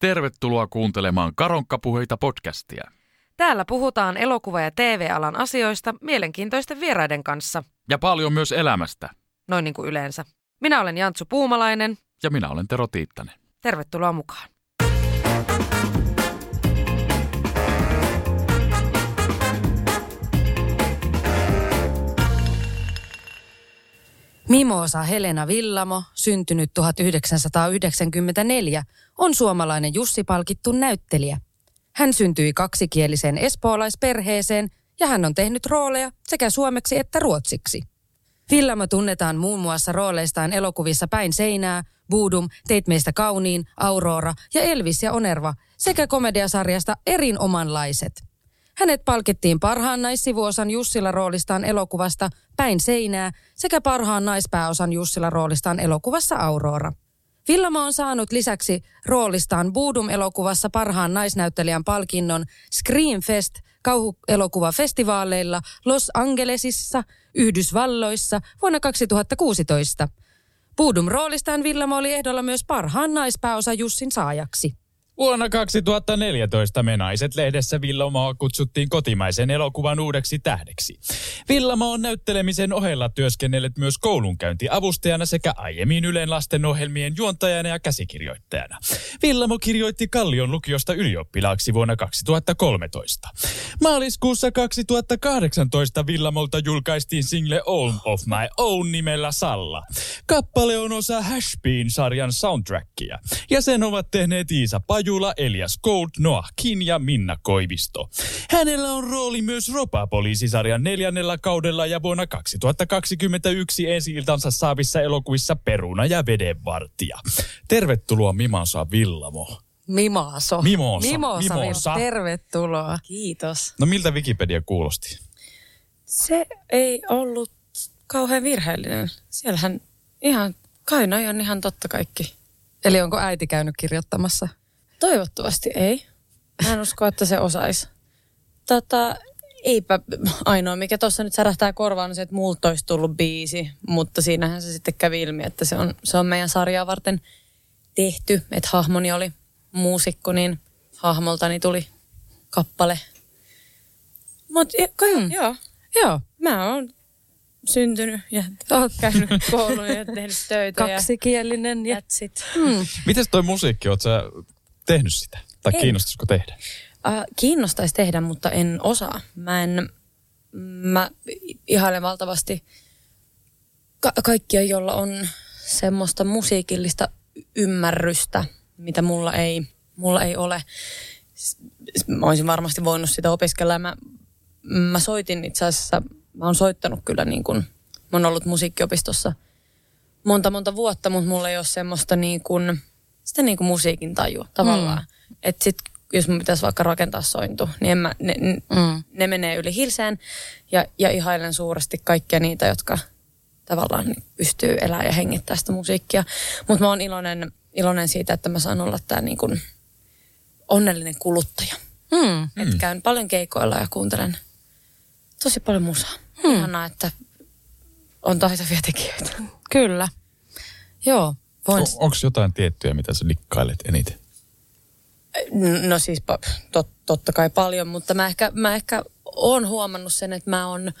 Tervetuloa kuuntelemaan Karonkkapuheita podcastia. Täällä puhutaan elokuva- ja TV-alan asioista mielenkiintoisten vieraiden kanssa. Ja paljon myös elämästä. Noin niin kuin yleensä. Minä olen Jantsu Puumalainen. Ja minä olen Tero Tiittanen. Tervetuloa mukaan. Mimosa Helena Villamo, syntynyt 1994, on suomalainen Jussi-palkittu näyttelijä. Hän syntyi kaksikieliseen espoolaisperheeseen ja hän on tehnyt rooleja sekä suomeksi että ruotsiksi. Villamo tunnetaan muun muassa rooleistaan elokuvissa Päin seinää, Buudum, Teit meistä kauniin, Aurora ja Elvis ja Onerva sekä komediasarjasta Erinomanlaiset. Hänet palkittiin parhaan naissivuosan Jussila-roolistaan elokuvasta Päin seinää sekä parhaan naispääosan Jussila-roolistaan elokuvassa Aurora. Villamo on saanut lisäksi roolistaan Buudum-elokuvassa parhaan naisnäyttelijän palkinnon Screamfest kauhuelokuvafestivaaleilla Los Angelesissa, Yhdysvalloissa vuonna 2016. Buudum-roolistaan Villamo oli ehdolla myös parhaan naispääosa Jussin saajaksi. Vuonna 2014 Me Naiset-lehdessä Villamoa kutsuttiin kotimaisen elokuvan uudeksi tähdeksi. Villamo on näyttelemisen ohella työskennellyt myös koulunkäyntiavustajana sekä aiemmin Ylen lastenohjelmien juontajana ja käsikirjoittajana. Villamo kirjoitti Kallion lukiosta ylioppilaaksi vuonna 2013. Maaliskuussa 2018 Villamolta julkaistiin single All of My Own nimellä Salla. Kappale on osa Hashbeen-sarjan soundtrackia ja sen ovat tehneet Iisa Paju, Jula, Elias Kout, Kiin ja Minna Koivisto. Hänellä on rooli myös Ropa-poliisisarjan 4. kaudella ja vuonna 2021 ensi-iltansa saavissa elokuvissa Peruna ja Vedenvartija. Tervetuloa Mimosa Villamo. Mimosa. Tervetuloa. Kiitos. No miltä Wikipedia kuulosti? Se ei ollut kauhean virheellinen. Siellähän ihan kai noi on ihan totta kaikki. Eli onko äiti käynyt kirjoittamassa? Toivottavasti ei. Mä en usko, että se osaisi. Eipä ainoa, mikä tuossa nyt särähtää korvaan, on se, että multa olisi tullut biisi, mutta siinähän se sitten kävi ilmi, että se on meidän sarjaa varten tehty, että hahmoni oli muusikko, niin hahmoltani tuli kappale. Mutta joo, mä oon syntynyt ja käynyt koulun ja tehnyt töitä. Kaksikielinen ja sit. Mites toi musiikki, oot sä tehnyt sitä? Tai kiinnostaisiko tehdä? Kiinnostaisi tehdä, mutta en osaa. Mä ihailen valtavasti kaikkia, jolla on semmoista musiikillista ymmärrystä, mitä mulla ei ole. Mä olisin varmasti voinut sitä opiskella. Mä soitin itse asiassa. Mä oon soittanut kyllä niin kuin, mä oon ollut musiikkiopistossa monta vuotta, mutta mulla ei ole semmoista niin kuin, sitä niin kuin musiikin tajua tavallaan. Että sit jos mun pitäisi vaikka rakentaa sointu, niin ne menee yli hilseen ja ihailen suuresti kaikkia niitä, jotka tavallaan pystyy elämään ja hengittämään sitä musiikkia. Mutta mä oon iloinen siitä, että mä saan olla tää niin kuin onnellinen kuluttaja. Että käyn paljon keikoilla ja kuuntelen tosi paljon musaa. Ihanaa, että on taitavia tekijöitä. Kyllä. Joo. Onko jotain tiettyjä, mitä sä dikkailet eniten? No siis totta kai paljon, mutta mä ehkä oon huomannut sen, että mä oon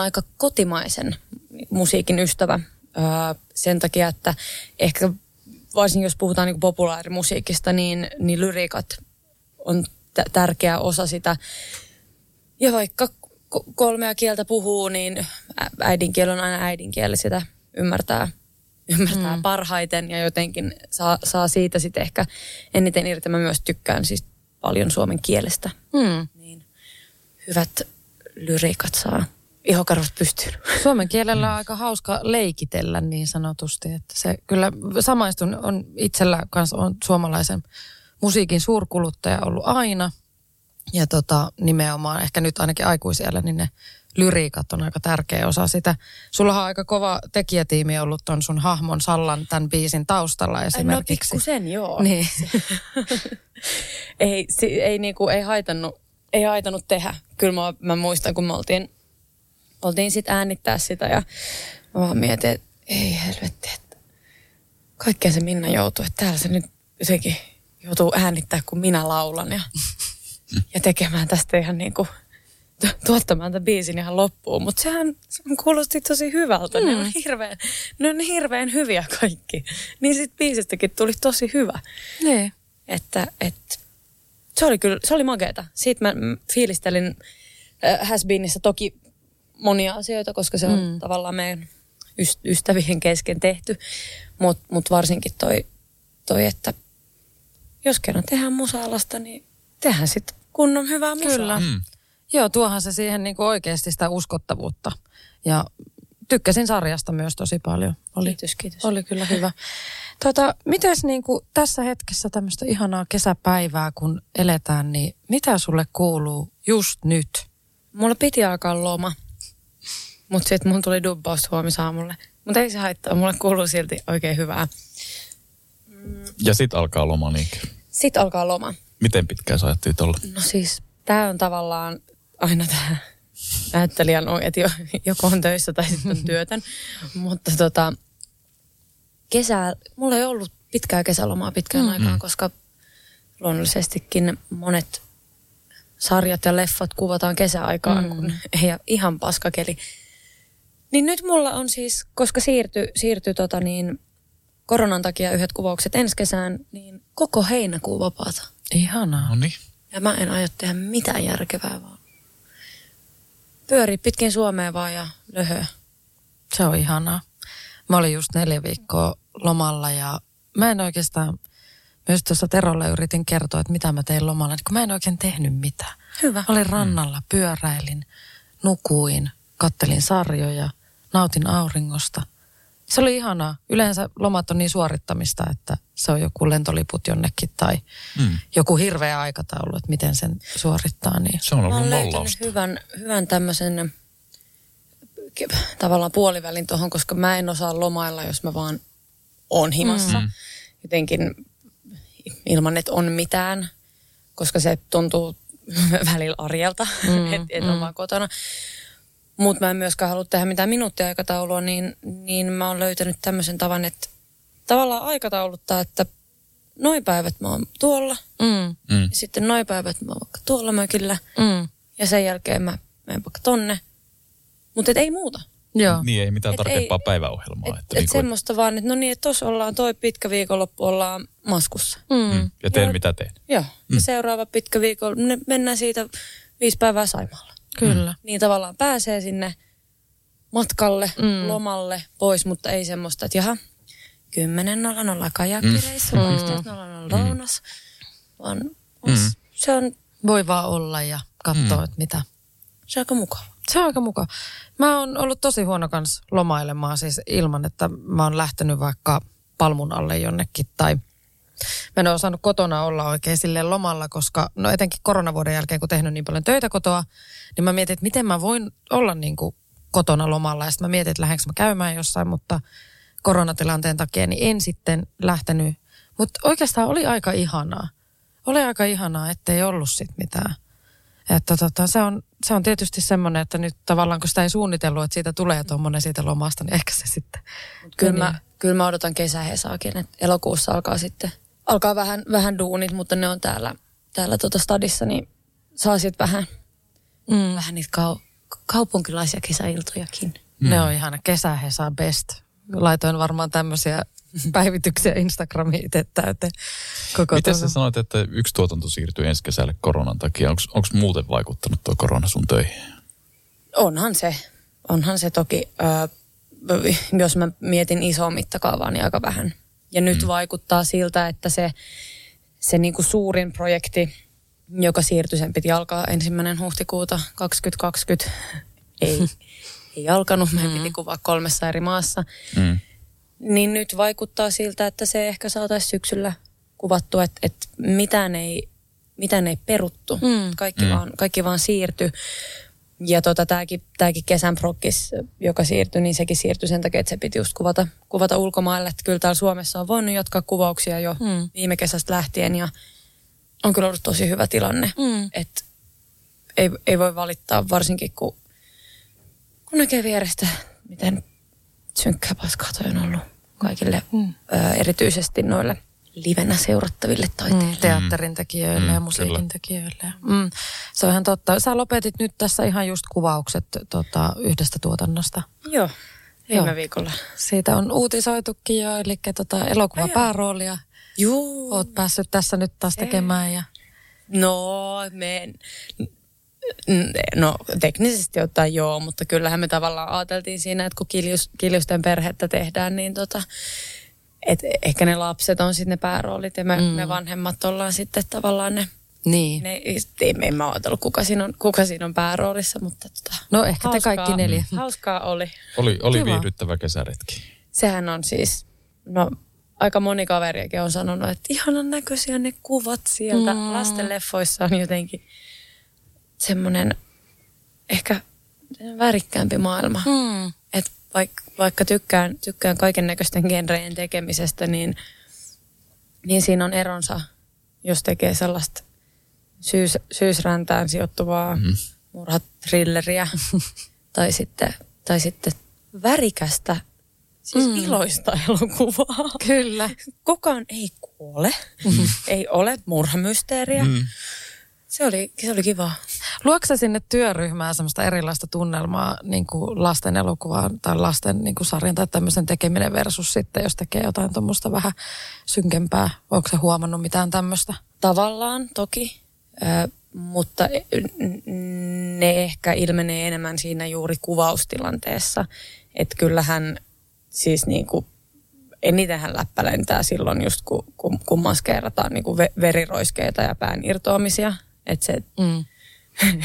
aika kotimaisen musiikin ystävä. Sen takia, että ehkä varsinkin jos puhutaan niin populaarimusiikista, niin lyriikat on tärkeä osa sitä. Ja vaikka 3 kieltä puhuu, niin äidinkieli on aina äidinkieli, sitä ymmärtää parhaiten ja jotenkin saa siitä sitten ehkä eniten irti. Mä myös tykkään siis paljon suomen kielestä. Niin hyvät lyriikat saa ihokarvat pystyyn. Suomen kielellä on aika hauska leikitellä niin sanotusti, että se kyllä samaistun on itsellä kanssa on suomalaisen musiikin suurkuluttaja ollut aina. Ja nimenomaan ehkä nyt ainakin aikuisiellä, niin ne lyriikat on aika tärkeä osa sitä. Sullahan on aika kova tekijätiimi ollut ton sun hahmon Sallan tämän biisin taustalla esimerkiksi. No pikkusen joo. Niin. ei haitannut tehdä. Kyllä mä muistan, kun me oltiin sit äänittää sitä ja mä vaan mietin, että ei helvetti, että kaikkea se Minna joutuu. Että täällä se nyt sekin joutuu äänittää, kun minä laulan ja tekemään tästä ihan niinku tuottamaan tämän biisin ihan loppuun, mutta sehän kuulosti tosi hyvältä. Ne on hirveän hyviä kaikki. Niin sit biisistäkin tuli tosi hyvä. Ne. Että se oli makeeta. Siitä mä fiilistelin Has-Beenissä toki monia asioita, koska se on tavallaan meidän ystävien kesken tehty. Mut varsinkin toi, että jos kerran tehdään musa-alasta, niin tehdään sit kunnon hyvää musaa. Kyllä. Joo, tuohan se siihen niinku oikeasti sitä uskottavuutta. Ja tykkäsin sarjasta myös tosi paljon. Kiitos. Oli kyllä hyvä. Mites niinku tässä hetkessä tämmöistä ihanaa kesäpäivää, kun eletään, niin mitä sulle kuuluu just nyt? Mulla piti alkaa loma, mutta sitten mun tuli dubbaus huomisaamulle. Mutta ei se haittaa, mulle kuuluu silti oikein hyvää. Ja sit alkaa loma niinkin. Sitten alkaa loma. Miten pitkään sä ajattelit olla? No siis, tää on tavallaan aina tämä näyttelijän on, että joko on töissä tai sitten on työtön. Mutta mulla ei ollut pitkää kesälomaa pitkään aikaan, koska luonnollisestikin monet sarjat ja leffat kuvataan kesäaikaan, kun ei ole ihan paskakeli. Niin nyt mulla on siis, koska siirtyi koronan takia yhdet kuvaukset ensi kesään, niin koko heinäkuun vapaata. Ihanaa. No niin. Ja mä en aio tehdä mitään järkevää, vaan pyörii pitkin Suomea vaan ja löhö. Se on ihanaa. Mä olin just 4 viikkoa lomalla ja mä en oikeastaan, myös tuossa Terolle yritin kertoa, että mitä mä tein lomalla, kun mä en oikein tehnyt mitään. Hyvä. Olin rannalla, pyöräilin, nukuin, kattelin sarjoja, nautin auringosta. Se oli ihanaa. Yleensä lomat on niin suorittamista, että se on joku lentoliput jonnekin tai joku hirveä aikataulu, että miten sen suorittaa. Niin. Se on ollut mollausta. Mä oon löytänyt hyvän tämmöisen tavallaan puolivälin tuohon, koska mä en osaa lomailla, jos mä vaan oon himassa. Jotenkin ilman, että on mitään, koska se tuntuu välillä arjelta, että on vaan kotona. Mutta mä en myöskään halua tehdä mitään minuuttiaikataulua, niin mä oon löytänyt tämmöisen tavan, että tavallaan aikatauluttaa, että noi päivät mä oon tuolla, sitten noi päivät mä oon vaikka tuolla mökillä, ja sen jälkeen mä menen vaikka tonne. Mutta ei muuta. Joo. Niin, ei mitään tarkempaa päiväohjelmaa. Että semmoista vaan, että no niin, että tossa ollaan toi pitkä viikonloppu, ollaan maskussa. Ja teen mitä teen. Joo, ja seuraava pitkä viikonloppu, mennään siitä 5 päivää Saimaalla. Kyllä. Niin tavallaan pääsee sinne matkalle, lomalle pois, mutta ei semmoista, että jaha, 10:00 kajakkireissu, 12:00 lounas. Vaan se on... Voi vaan olla ja katsoa, että mitä. Se on aika mukava. Mä oon ollut tosi huono kans lomailemaan siis ilman, että mä oon lähtenyt vaikka palmun alle jonnekin tai... Mä en ole osannut kotona olla oikein silleen lomalla, koska no etenkin koronavuoden jälkeen, kun tehnyt niin paljon töitä kotoa, niin mä mietin, että miten mä voin olla niin kuin kotona lomalla. Ja sitten mä mietin, että lähdenkö mä käymään jossain, mutta koronatilanteen takia niin en sitten lähtenyt. Mutta oikeastaan oli aika ihanaa. Ettei ollut sit mitään. Että se on tietysti semmoinen, että nyt tavallaan kun sitä ei suunnitellut, että siitä tulee tuommoinen siitä lomasta, niin ehkä se sitten. Kyllä mä odotan kesähesaakin, että elokuussa alkaa vähän duunit, mutta ne on täällä stadissa, niin saa sit vähän niitä kaupunkilaisia kesäiltojakin. Ne on ihana, kesähesa best. Laitoin varmaan tämmöisiä päivityksiä Instagramiin itse täyteen. Miten sä sanoit, että yksi tuotanto siirtyy ensi kesälle koronan takia? Onko muuten vaikuttanut tuo korona sun töihin? Onhan se toki. Jos mä mietin isoa mittakaavaa, niin aika vähän. Ja nyt vaikuttaa siltä, että se niinku suurin projekti, joka siirtyi, sen piti alkaa 1. huhtikuuta 2020. Ei alkanut, meidän piti kuvaa 3 eri maassa. Niin nyt vaikuttaa siltä, että se ehkä saataisiin syksyllä kuvattu, että mitään ei peruttu. Kaikki vaan siirtyi. Ja tämäkin kesän prokkis, joka siirtyi, niin sekin siirtyi sen takia, että se piti just kuvata ulkomaille. Että kyllä täällä Suomessa on voinut jatkaa kuvauksia jo viime kesästä lähtien ja on kyllä ollut tosi hyvä tilanne. Että ei voi valittaa, varsinkin kun näkee vierestä, miten synkkää paskaa toi on ollut kaikille, erityisesti noille livenä seurattaville taiteille. Teatterin tekijöille ja musiikin tekijöille. Se on ihan totta. Sä lopetit nyt tässä ihan just kuvaukset yhdestä tuotannosta. Joo, viime viikolla. Siitä on uutisoitukin jo, eli elokuvapäärooli. Juu. Oot päässyt tässä nyt taas tekemään. Ja... No teknisesti ottaen joo, mutta kyllähän me tavallaan ajateltiin siinä, että kun Kiljusten perhettä tehdään, niin et ehkä ne lapset on sitten ne pääroolit ja me vanhemmat ollaan sitten tavallaan ne. Niin. En mä ajatellut, kuka siinä on pääroolissa, mutta no ehkä hauskaa, te kaikki neljä. Hauskaa oli. Oli viihdyttävä kesäretki. Sehän on siis, no aika moni kaveriakin on sanonut, että ihanan näköisiä ne kuvat sieltä. Lasten leffoissa on jotenkin semmoinen ehkä värikkäämpi maailma. Että vaikka tykkään kaiken näköisten genrejen tekemisestä, niin siinä on eronsa, jos tekee sellaista syysräntään sijoittuvaa murhatrilleriä tai sitten värikästä, siis iloista elokuvaa. Kyllä. Kukaan ei kuole, ei ole murhamysteeriä. Se oli kiva. Luoksa sinne työryhmään semmoista erilaista tunnelmaa niin kuin lasten elokuvaan tai lasten niin kuin sarjan tai tämmöisen tekeminen versus sitten, jos tekee jotain tuommoista vähän synkempää? Oletko sä huomannut mitään tämmöistä? Tavallaan toki, mutta ne ehkä ilmenee enemmän siinä juuri kuvaustilanteessa. Että kyllähän siis niin kuin enitenhän läppä lentää silloin just kun maskeerataan niin kuin veriroiskeita ja pään irtoamisia. Että se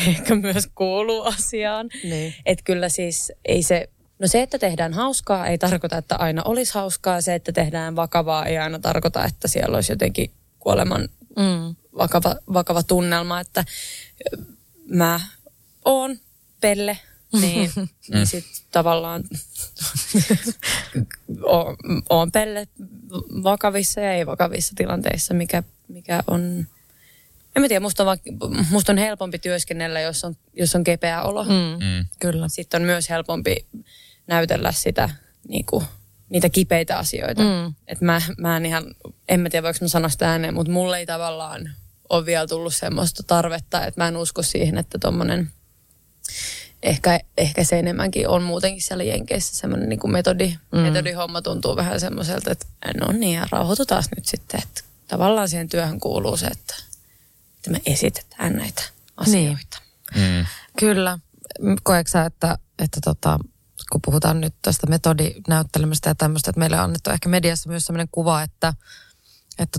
ehkä myös kuuluu asiaan. Niin. Että kyllä siis ei se, no se, että tehdään hauskaa, ei tarkoita, että aina olisi hauskaa. Se, että tehdään vakavaa, ei aina tarkoita, että siellä olisi jotenkin kuoleman vakava tunnelma. Että mä oon Pelle, niin sitten tavallaan oon Pelle vakavissa ja ei vakavissa tilanteissa, mikä on... En mä tiedä, musta on helpompi työskennellä, jos on kepeä olo. Kyllä. Sitten on myös helpompi näytellä sitä, niinku, niitä kipeitä asioita. Et mä en tiedä voiko mä sanoa sitä ääneen, mutta mulle ei tavallaan ole vielä tullut semmoista tarvetta, että mä en usko siihen, että tommonen, ehkä se enemmänkin on muutenkin siellä Jenkeissä semmoinen niinku metodihomma tuntuu vähän semmoiselta, että no niin ja rauhoitu taas nyt sitten, että tavallaan siihen työhön kuuluu se, että me esitetään näitä asioita. Niin. Kyllä. Koetko sä, että kun puhutaan nyt tästä metodinäyttelemisestä ja tämmöistä, että meillä on annettu ehkä mediassa myös sellainen kuva, että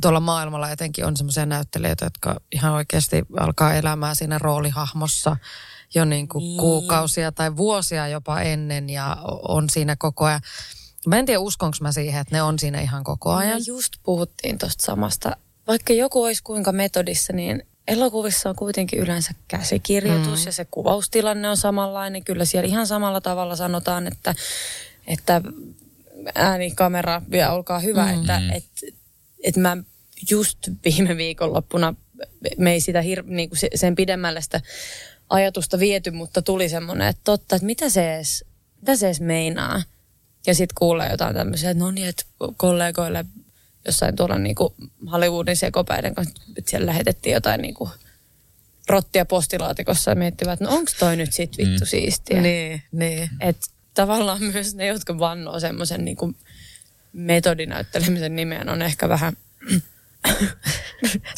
tuolla maailmalla jotenkin on semmoisia näyttelijöitä, jotka ihan oikeasti alkaa elämään siinä roolihahmossa jo niin kuin kuukausia tai vuosia jopa ennen ja on siinä koko ajan. Mä en tiedä, uskonko mä siihen, että ne on siinä ihan koko ajan. Me just puhuttiin tuosta samasta. Vaikka joku olisi kuinka metodissa, niin elokuvissa on kuitenkin yleensä käsikirjoitus ja se kuvaustilanne on samanlainen. Kyllä siellä ihan samalla tavalla sanotaan, että ääni, kamera ja olkaa hyvä. Että mä just viime viikonloppuna, me ei sitä niinku sen pidemmälle sitä ajatusta viety, mutta tuli semmoinen, että totta, että mitä se edes meinaa. Ja sitten kuulee jotain tämmöisiä, että no niin, että kollegoille... jossain tuolla niinku Hollywoodin sekopäiden kanssa, että siellä lähetettiin jotain niinku rottia postilaatikossa ja miettivät, että no onks toi nyt sit vittu siistiä. Niin. Että tavallaan myös ne, jotka vannoo semmoisen niinku metodinäyttelemisen nimeen, on ehkä vähän...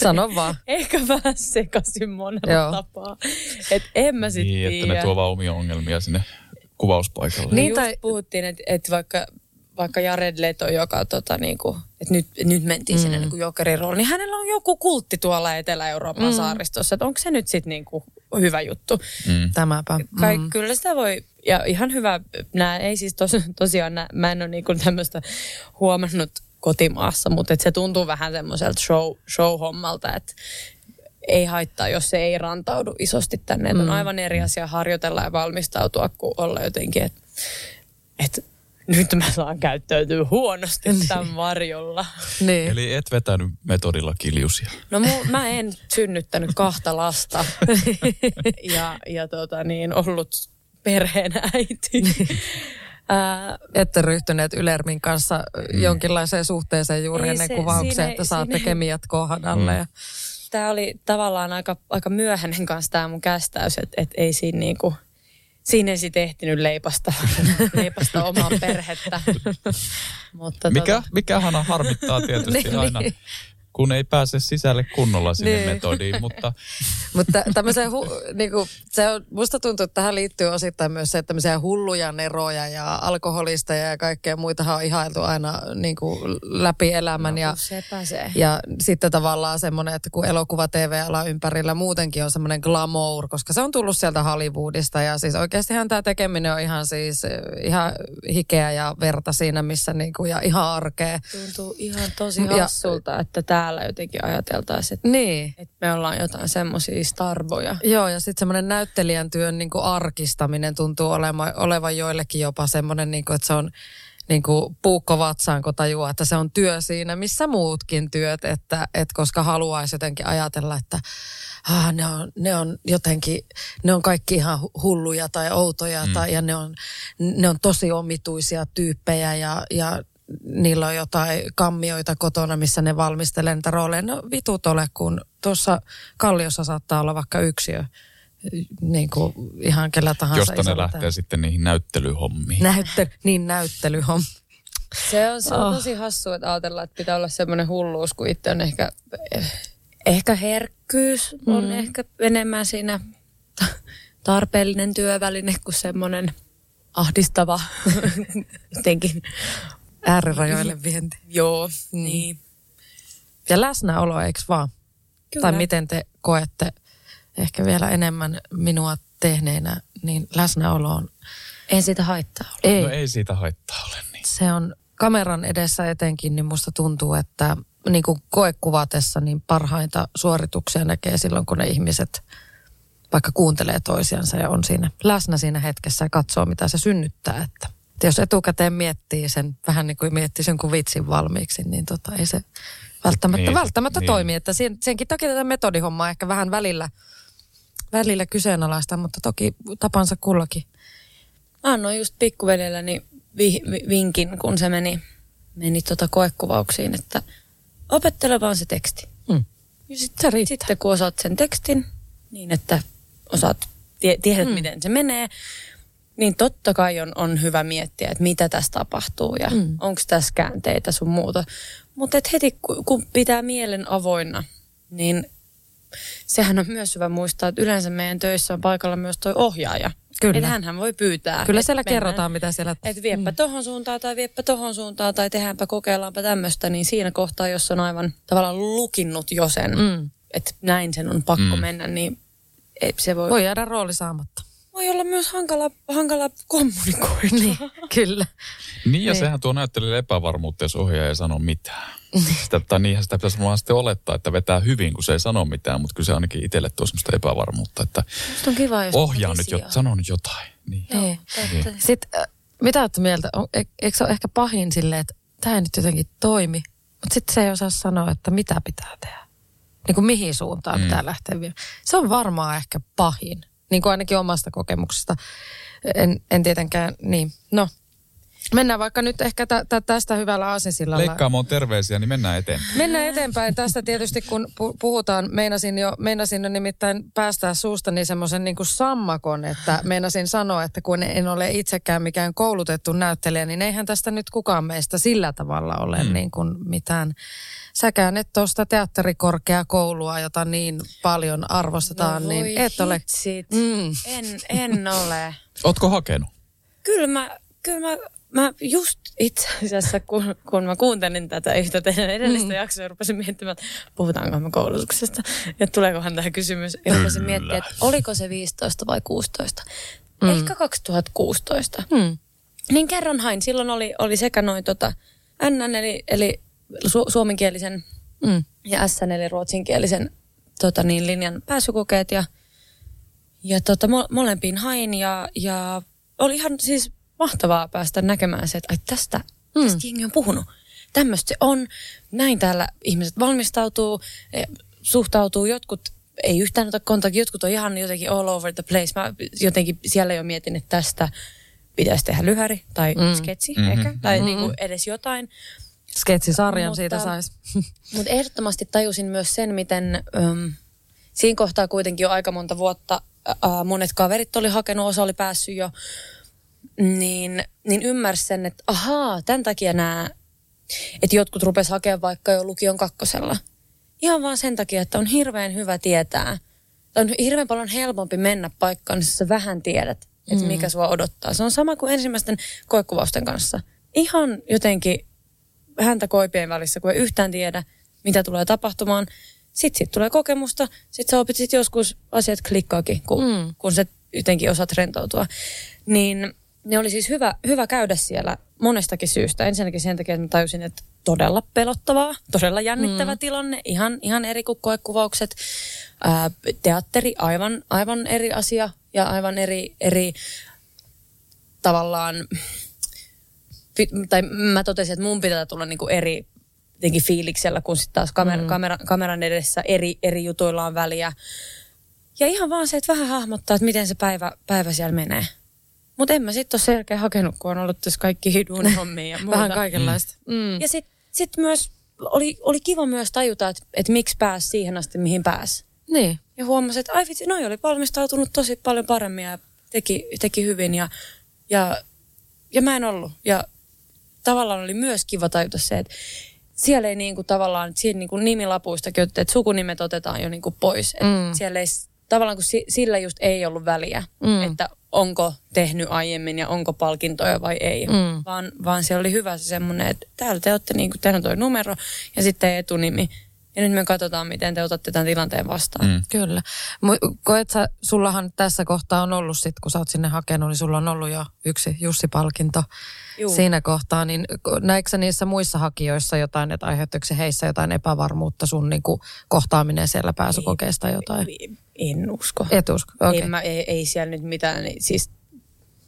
Sano vaan. Ehkä vähän sekaisin monella tapaa. Että en mä sit tiedä. Niin, että ne tuo vaan omia ongelmia sinne kuvauspaikalle. Niin, just puhuttiin, että vaikka Jared Leto, joka niinku, että nyt mentiin sinne niinku jokerin rooliin, niin hänellä on joku kultti tuolla Etelä-Euroopan saaristossa, että onko se nyt sitten niinku hyvä juttu. Tämäpä. Kyllä sitä voi, ja ihan hyvä, nää ei siis tosiaan, mä en ole niinku tämmöistä huomannut kotimaassa, mutta se tuntuu vähän semmoiselta show-hommalta, että ei haittaa, jos se ei rantaudu isosti tänne. Mm. On aivan eri asia harjoitella ja valmistautua, kuin olla jotenkin, että nyt mä saan käyttäytyä huonosti tämän varjolla. Niin. Eli et vetänyt metodilla kiljusia. No mä en synnyttänyt 2 lasta ja ollut perheenäiti. Ette ryhtyneet Ylermin kanssa jonkinlaiseen suhteeseen juuri ennen kuvauksia, että saatte kemiat kohdalle. Mm. Tämä oli tavallaan aika myöhäinen kanssa tämä mun kästäys, että ei siinä niinku... Siinä ei sitten ehtinyt leipasta omaa perhettä. Mutta mikä Hanna harmittaa tietysti aina, kun ei pääse sisälle kunnolla sinne metodiin. Mutta tämmöiseen, niinku, se on, musta tuntuu, että tähän liittyy osittain myös se, että tämmöisiä hulluja neroja ja alkoholista ja kaikkea muitahan on ihailtu aina niinku, läpi elämän. No, ja sitten tavallaan semmoinen, että kun elokuva TV-ala ympärillä muutenkin on semmoinen glamour, koska se on tullut sieltä Hollywoodista. Ja siis oikeastihan tämä tekeminen on ihan hikeä ja verta siinä, missä niinku, ja ihan arkea. Tuntuu ihan tosi hassulta, että täällä jotenkin ajateltaisiin, että me ollaan jotain semmoisia starvoja. Joo, ja sitten semmoinen näyttelijän työn niinku arkistaminen tuntuu olevan joillekin jopa semmoinen, niinku, että se on niinku puukko vatsaan, kun tajuaa, että se on työ siinä, missä muutkin työt, että koska haluaisi jotenkin ajatella, että ne on kaikki ihan hulluja tai outoja tai, ja ne on tosi omituisia tyyppejä ja niillä on jotain kammioita kotona, missä ne valmistelee niitä rooleja. No vitut ole, kun tuossa Kalliossa saattaa olla vaikka yksiö, niin kuin ihan kellä tahansa. Josta ne lähtee sitten niihin näyttelyhommiin. Näyttelyhommi. Se on tosi hassua, että ajatellaan, että pitää olla semmoinen hulluus, kun itse on ehkä herkkyys, on ehkä enemmän siinä tarpeellinen työväline kuin semmoinen ahdistava jotenkin äärirajoille vienti. Joo, niin. Ja läsnäolo, eikö vaan? Kyllä. Tai miten te koette ehkä vielä enemmän minua tehneenä, niin läsnäolo on... Ei siitä haittaa ole. Ei siitä haittaa ole. Niin. Se on kameran edessä etenkin, niin musta tuntuu, että niin kuin koekuvatessa niin parhaita suorituksia näkee silloin, kun ne ihmiset vaikka kuuntelee toisiansa ja on siinä läsnä siinä hetkessä ja katsoo, mitä se synnyttää, että... Jos etukäteen miettii sen, vähän niin kuin miettii sen kuin vitsin valmiiksi, niin ei se välttämättä toimi. Että senkin toki tätä metodihommaa ehkä vähän välillä kyseenalaista, mutta toki tapansa kullakin. Annoin just pikkuveljellä niin vinkin, kun se meni koekuvauksiin, että opettele vaan se teksti. Ja sitten kun osaat sen tekstin, niin että osaat, tiedät miten se menee. Niin totta kai on hyvä miettiä, että mitä tässä tapahtuu ja onko tässä käänteitä sun muuta. Mutta heti kun pitää mielen avoinna, niin sehän on myös hyvä muistaa, että yleensä meidän töissä on paikalla myös toi ohjaaja. Kyllä. Että hänhän voi pyytää. Kyllä siellä kerrotaan, mitä siellä... Että viepä tohon suuntaan tai viepä tohon suuntaan tai tehdäänpä, kokeillaanpa tämmöistä, niin siinä kohtaa, jos on aivan tavallaan lukinnut jo sen, että näin sen on pakko mennä, niin se voi... Voi jäädä rooli saamatta. Voi olla myös hankala kommunikoida. Niin, kyllä. Niin, ja sehän tuo näyttelijälle epävarmuutta, jos ohjaaja sanoo mitään. Tai niinhän sitä pitäisi vaan sitten olettaa, että vetää hyvin, kun se ei sano mitään, mutta kyllä se ainakin itselle tuo semmoista epävarmuutta, että on kiva, jos ohjaa nyt, sano nyt jotain. Niin. Niin. Sitten mitä olette mieltä? Eikö se ole ehkä pahin silleen, että tämä ei nyt jotenkin toimi, mutta sitten se ei osaa sanoa, että mitä pitää tehdä. Niin kuin mihin suuntaan pitää lähteä vielä. Se on varmaan ehkä pahin. Niin kuin ainakin omasta kokemuksesta. En tietenkään, niin. No, mennään vaikka nyt ehkä tästä hyvällä aasinsillalla. Leikkaamon terveisiä, niin mennään eteenpäin. Mennään eteenpäin. Tästä tietysti kun puhutaan, meinasin jo nimittäin päästää suustani semmoisen niin kuin sammakon, että meinasin sanoa, että kun en ole itsekään mikään koulutettu näyttelijä, niin eihän tästä nyt kukaan meistä sillä tavalla ole niin kuin mitään. Säkään et tuosta teatterikorkeakoulua, jota niin paljon arvostetaan, no niin et ole. En ole. Ootko hakenut? Kyllä mä just itse asiassa, kun mä kuuntelin tätä yhtä teidän edellistä jaksoa, rupesin miettimään, että puhutaanko me koulutuksesta ja tuleekohan tämä kysymys. Ja rupesin miettimään, että oliko se 15 vai 16. Ehkä 2016. Niin kerran hain. Silloin oli sekä noin NN, eli suomenkielisen ja SN eli ruotsinkielisen linjan pääsykokeet ja molempiin hain ja oli ihan siis mahtavaa päästä näkemään se, että ai, tästä jengi on puhunut. Tämmöistä se on, näin täällä ihmiset valmistautuu, suhtautuu, jotkut ei yhtään ota kontaktia, jotkut on ihan jotenkin all over the place. Mä jotenkin siellä jo mietin, että tästä pitäisi tehdä lyhäri tai sketsi ehkä, tai niinku edes jotain. Sketsisarjan mutta, siitä saisi. Mutta ehdottomasti tajusin myös sen, miten siinä kohtaa kuitenkin jo aika monta vuotta monet kaverit oli hakenut, osa oli päässyt jo, niin ymmärsin sen, että ahaa, tämän takia nämä, että jotkut rupes hakemaan vaikka jo lukion kakkosella. Ihan vaan sen takia, että on hirveän hyvä tietää. On hirveän paljon helpompi mennä paikkaan, jos sä vähän tiedät, että mikä sua odottaa. Se on sama kuin ensimmäisten koekuvausten kanssa. Ihan jotenkin häntä koipien välissä, kun ei yhtään tiedä, mitä tulee tapahtumaan. Sitten siitä tulee kokemusta, sitten sä opit joskus asiat klikkaakin, kun sä jotenkin osaat rentoutua. Niin ne oli siis hyvä käydä siellä monestakin syystä. Ensinnäkin sen takia, että mä tajusin, että todella pelottavaa, todella jännittävä tilanne, ihan eri kuin koekuvaukset. Teatteri, aivan eri asia ja aivan eri tavallaan, tai mä totesin, että mun pitää tulla niinku eri jotenkin fiiliksellä, kun sitten taas kameran edessä eri jutuilla on väliä. Ja ihan vaan se, että vähän hahmottaa, että miten se päivä siellä menee. Mutta en mä sitten ole selkeä hakenut, kun on ollut tässä kaikki hidun hommia ja muuta. Vähän kaikenlaista. Ja sit myös oli kiva myös tajuta, että miksi pääsi siihen asti, mihin pääsi. Niin. Ja huomasin, että ai vitsi, noi oli valmistautunut tosi paljon paremmin ja teki hyvin ja mä en ollut. Ja tavallaan oli myös kiva tajuta se, että siellä ei niinku tavallaan, siihen niinku nimilapuistakin, että sukunimet otetaan jo niinku pois. Siellä ei tavallaan, kun sillä just ei ollut väliä, että onko tehnyt aiemmin ja onko palkintoja vai ei. Vaan se oli hyvä se semmoinen, että täällä te olette, niin kuin teillä on toi numero ja sitten etunimi. Ja nyt me katsotaan, miten te otatte tämän tilanteen vastaan. Kyllä. Koet sä, sullahan tässä kohtaa on ollut sit, kun sä oot sinne hakenut, niin sulla on ollut jo yksi Jussi-palkinto siinä kohtaa. Niin näetkö sä niissä muissa hakijoissa jotain, että aiheuttaako se heissä jotain epävarmuutta sun niin kuin kohtaaminen siellä pääsykokeesta jotain? En usko. Et usko, okei. Okay. Ei siellä nyt mitään, siis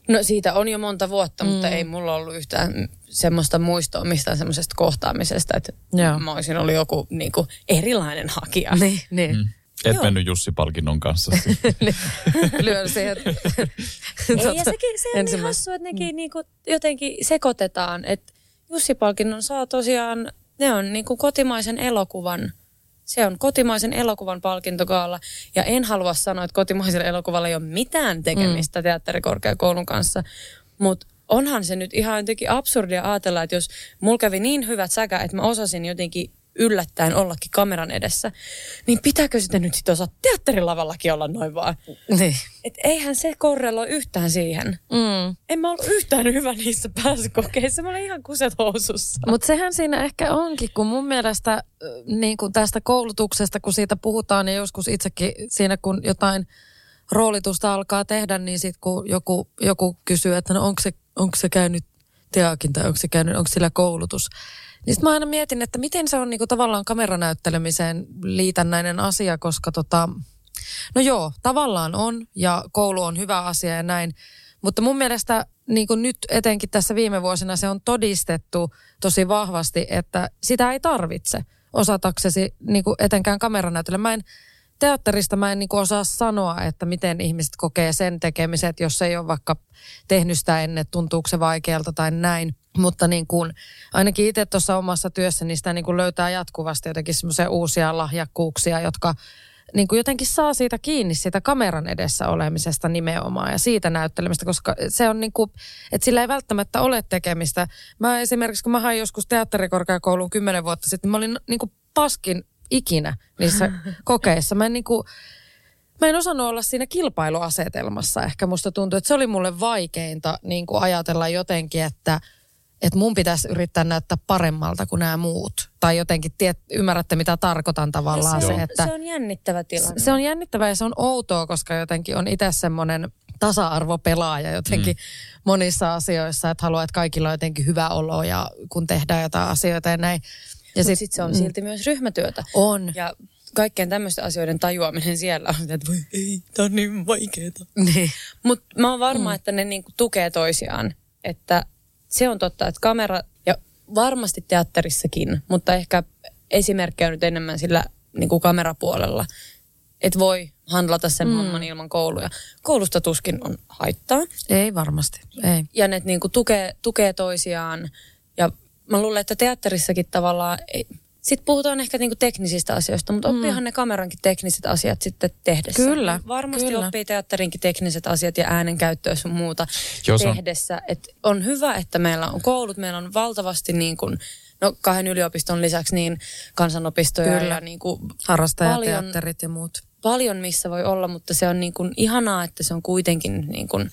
no siitä on jo monta vuotta, mutta ei mulla ollut yhtään semmoista muistoa mistään semmoisesta kohtaamisesta, että mä olisin ollut joku niinku erilainen hakija. Niin. Et mennyt Jussi-palkinnon kanssa. Lyön siihen. Ja se on niin hassua, että nekin niinku jotenkin sekoitetaan, että Jussi-palkinnon saa tosiaan, ne on niinku kotimaisen elokuvan. Se on kotimaisen elokuvan palkintogaala ja en halua sanoa, että kotimaisella elokuvalla ei ole mitään tekemistä teatterikorkeakoulun kanssa, mutta onhan se nyt ihan jotenkin absurdia ajatella, että jos mulla kävi niin hyvät säkä, että mä osasin jotenkin yllättäen ollakin kameran edessä, niin pitääkö sitä nyt sit osaa teatterilavallakin olla noin vaan? Niin. Että eihän se korreloi yhtään siihen. En mä ollut yhtään hyvä niissä pääsykokeissa, mä olen ihan kuset housussa. Mutta sehän siinä ehkä onkin, kun mun mielestä niin kun tästä koulutuksesta, kun siitä puhutaan ja joskus itsekin siinä, kun jotain roolitusta alkaa tehdä, niin sitten kun joku kysyy, että no onko se käynyt teakin tai onko sillä koulutus, niin sitten mä aina mietin, että miten se on niinku tavallaan kameranäyttelemiseen liitännäinen asia, koska no joo, tavallaan on ja koulu on hyvä asia ja näin. Mutta mun mielestä niinku nyt etenkin tässä viime vuosina se on todistettu tosi vahvasti, että sitä ei tarvitse osataksesi niinku etenkään kameranäytölle. Teatterista mä en niin kuin osaa sanoa, että miten ihmiset kokee sen tekemisen, että jos ei ole vaikka tehnyt sitä ennen, tuntuuko se vaikealta tai näin. Mutta niin kuin, ainakin itse tuossa omassa työssäni sitä niin kuin löytää jatkuvasti jotenkin semmoisia uusia lahjakkuuksia, jotka niin kuin jotenkin saa siitä kiinni siitä kameran edessä olemisesta nimenomaan ja siitä näyttelemistä, koska se on niin kuin, että sillä ei välttämättä ole tekemistä. Mä esimerkiksi, kun mä hain joskus teatterikorkeakouluun 10 vuotta sitten, mä olin niin kuin paskin ikinä niissä kokeissa. Mä en osannut olla siinä kilpailuasetelmassa ehkä. Musta tuntuu, että se oli mulle vaikeinta niin kuin ajatella jotenkin, että mun pitäisi yrittää näyttää paremmalta kuin nämä muut. Tai jotenkin ymmärrätte, mitä tarkoitan tavallaan. Se on, että se on jännittävä tilanne. Se on jännittävä ja se on outoa, koska jotenkin on itse semmoinen tasa-arvopelaaja jotenkin monissa asioissa, että haluaa, että kaikilla on jotenkin hyvä olo ja kun tehdään jotain asioita ja näin. Ja sitten se on silti myös ryhmätyötä. On. Ja kaikkien tämmöisten asioiden tajuaminen siellä on, että voi ei, tää on niin vaikeeta. Niin. Mutta mä oon varma, että ne niinku tukee toisiaan. Että se on totta, että kamera ja varmasti teatterissakin, mutta ehkä esimerkkejä nyt enemmän sillä niinku kamerapuolella. Että voi handlata sen homman ilman kouluja. Koulusta tuskin on haittaa. Ei varmasti, ei. Ja ne niinku tukee toisiaan. Ja mä luulen, että teatterissakin tavallaan... Sitten puhutaan ehkä niinku teknisistä asioista, mutta oppiihan ne kamerankin tekniset asiat sitten tehdessä. Kyllä. Varmasti kyllä. Oppii teatterinkin tekniset asiat ja äänenkäyttöä sun muuta tehdessä. Et on hyvä, että meillä on koulut, meillä on valtavasti niin kuin, no 2 yliopiston lisäksi niin kansanopistoja kyllä. Ja niin kuin harrastajateatterit ja muut. Paljon missä voi olla, mutta se on niin kuin ihanaa, että se on kuitenkin niin kuin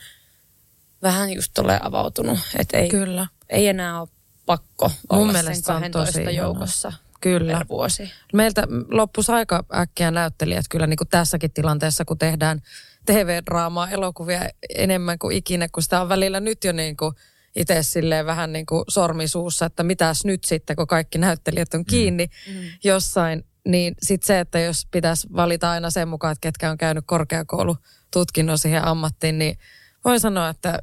vähän just tolleen avautunut. Et ei, kyllä. Ei enää ole pakko olla sen 12 joukossa. Hienoa. Kyllä. Meiltä loppuisi aika äkkiä näyttelijät kyllä niin kuin tässäkin tilanteessa, kun tehdään TV-draamaa, elokuvia enemmän kuin ikinä, kun sitä on välillä nyt jo niin kuin itse silleen vähän niin kuin sormisuussa, että mitäs nyt sitten, kun kaikki näyttelijät on kiinni jossain, niin sitten se, että jos pitäisi valita aina sen mukaan, että ketkä on käynyt korkeakoulututkinnon siihen ammattiin, niin voi sanoa, että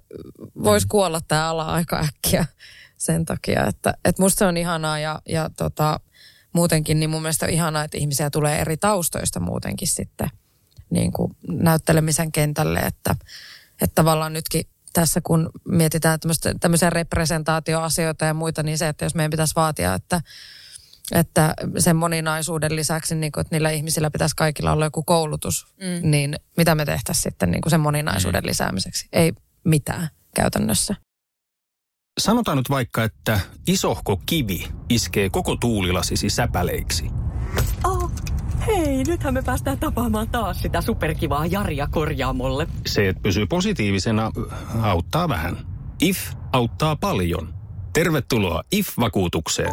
voisi kuolla tämä ala aika äkkiä sen takia, että musta se on ihanaa ja muutenkin, niin mun mielestä on ihanaa, että ihmisiä tulee eri taustoista muutenkin sitten niin kuin näyttelemisen kentälle, että tavallaan nytkin tässä kun mietitään tämmöisiä representaatioasioita ja muita, niin se, että jos meidän pitäisi vaatia, että sen moninaisuuden lisäksi, niin kuin, että niillä ihmisillä pitäisi kaikilla olla joku koulutus, niin mitä me tehtäisiin sitten niin kuin sen moninaisuuden lisäämiseksi? Ei mitään käytännössä. Sanotaan nyt vaikka, että isohko kivi iskee koko tuulilasisi säpäleiksi. Oh, hei, nythän me päästään tapaamaan taas sitä superkivaa Jaria korjaamolle. Se, että pysyy positiivisena, auttaa vähän. IF auttaa paljon. Tervetuloa IF-vakuutukseen.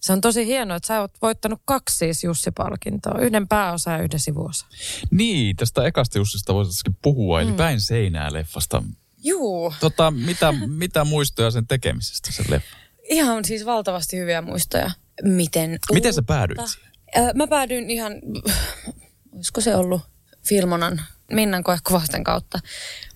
Se on tosi hienoa, että sä oot voittanut 2 siis Jussi-palkintoa. 1 pääosa ja 1 sivuosa. Niin, tästä ekasta Jussista voitaisiin puhua, eli Päin seinää -leffasta. Juu. Mitä muistoja sen tekemisestä, sen leffan? Ihan siis valtavasti hyviä muistoja. Miten sä päädyit siihen? Mä päädyin ihan, olisiko se ollut Filmonan, Minnan koekuvausten kautta.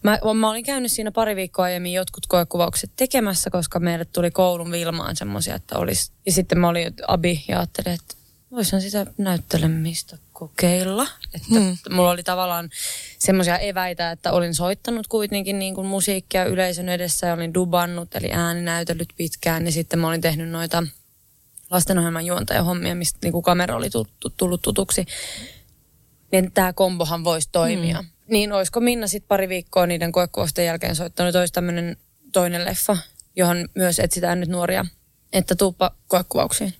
Mä olin käynyt siinä pari viikkoa aiemmin jotkut koekuvaukset tekemässä, koska meille tuli koulun Vilmaan semmoisia, että olisi. Ja sitten mä olin abi ja ajattelin, että voisin sitä näyttelemistä kokeilla. Että mulla oli tavallaan semmoisia eväitä, että olin soittanut kuitenkin niin kuin musiikkia yleisön edessä ja olin dubannut, eli ääninäytellyt pitkään. Ja sitten mä olin tehnyt noita lastenohjelman juontajahommia, mistä niin kuin kamera oli tullut tutuksi. Niin tämä kombohan voisi toimia. Niin olisiko Minna sitten pari viikkoa niiden koekuvausten jälkeen soittanut, olisi tämmöinen toinen leffa, johon myös etsitään nyt nuoria, että tuuppa koekuvauksiin.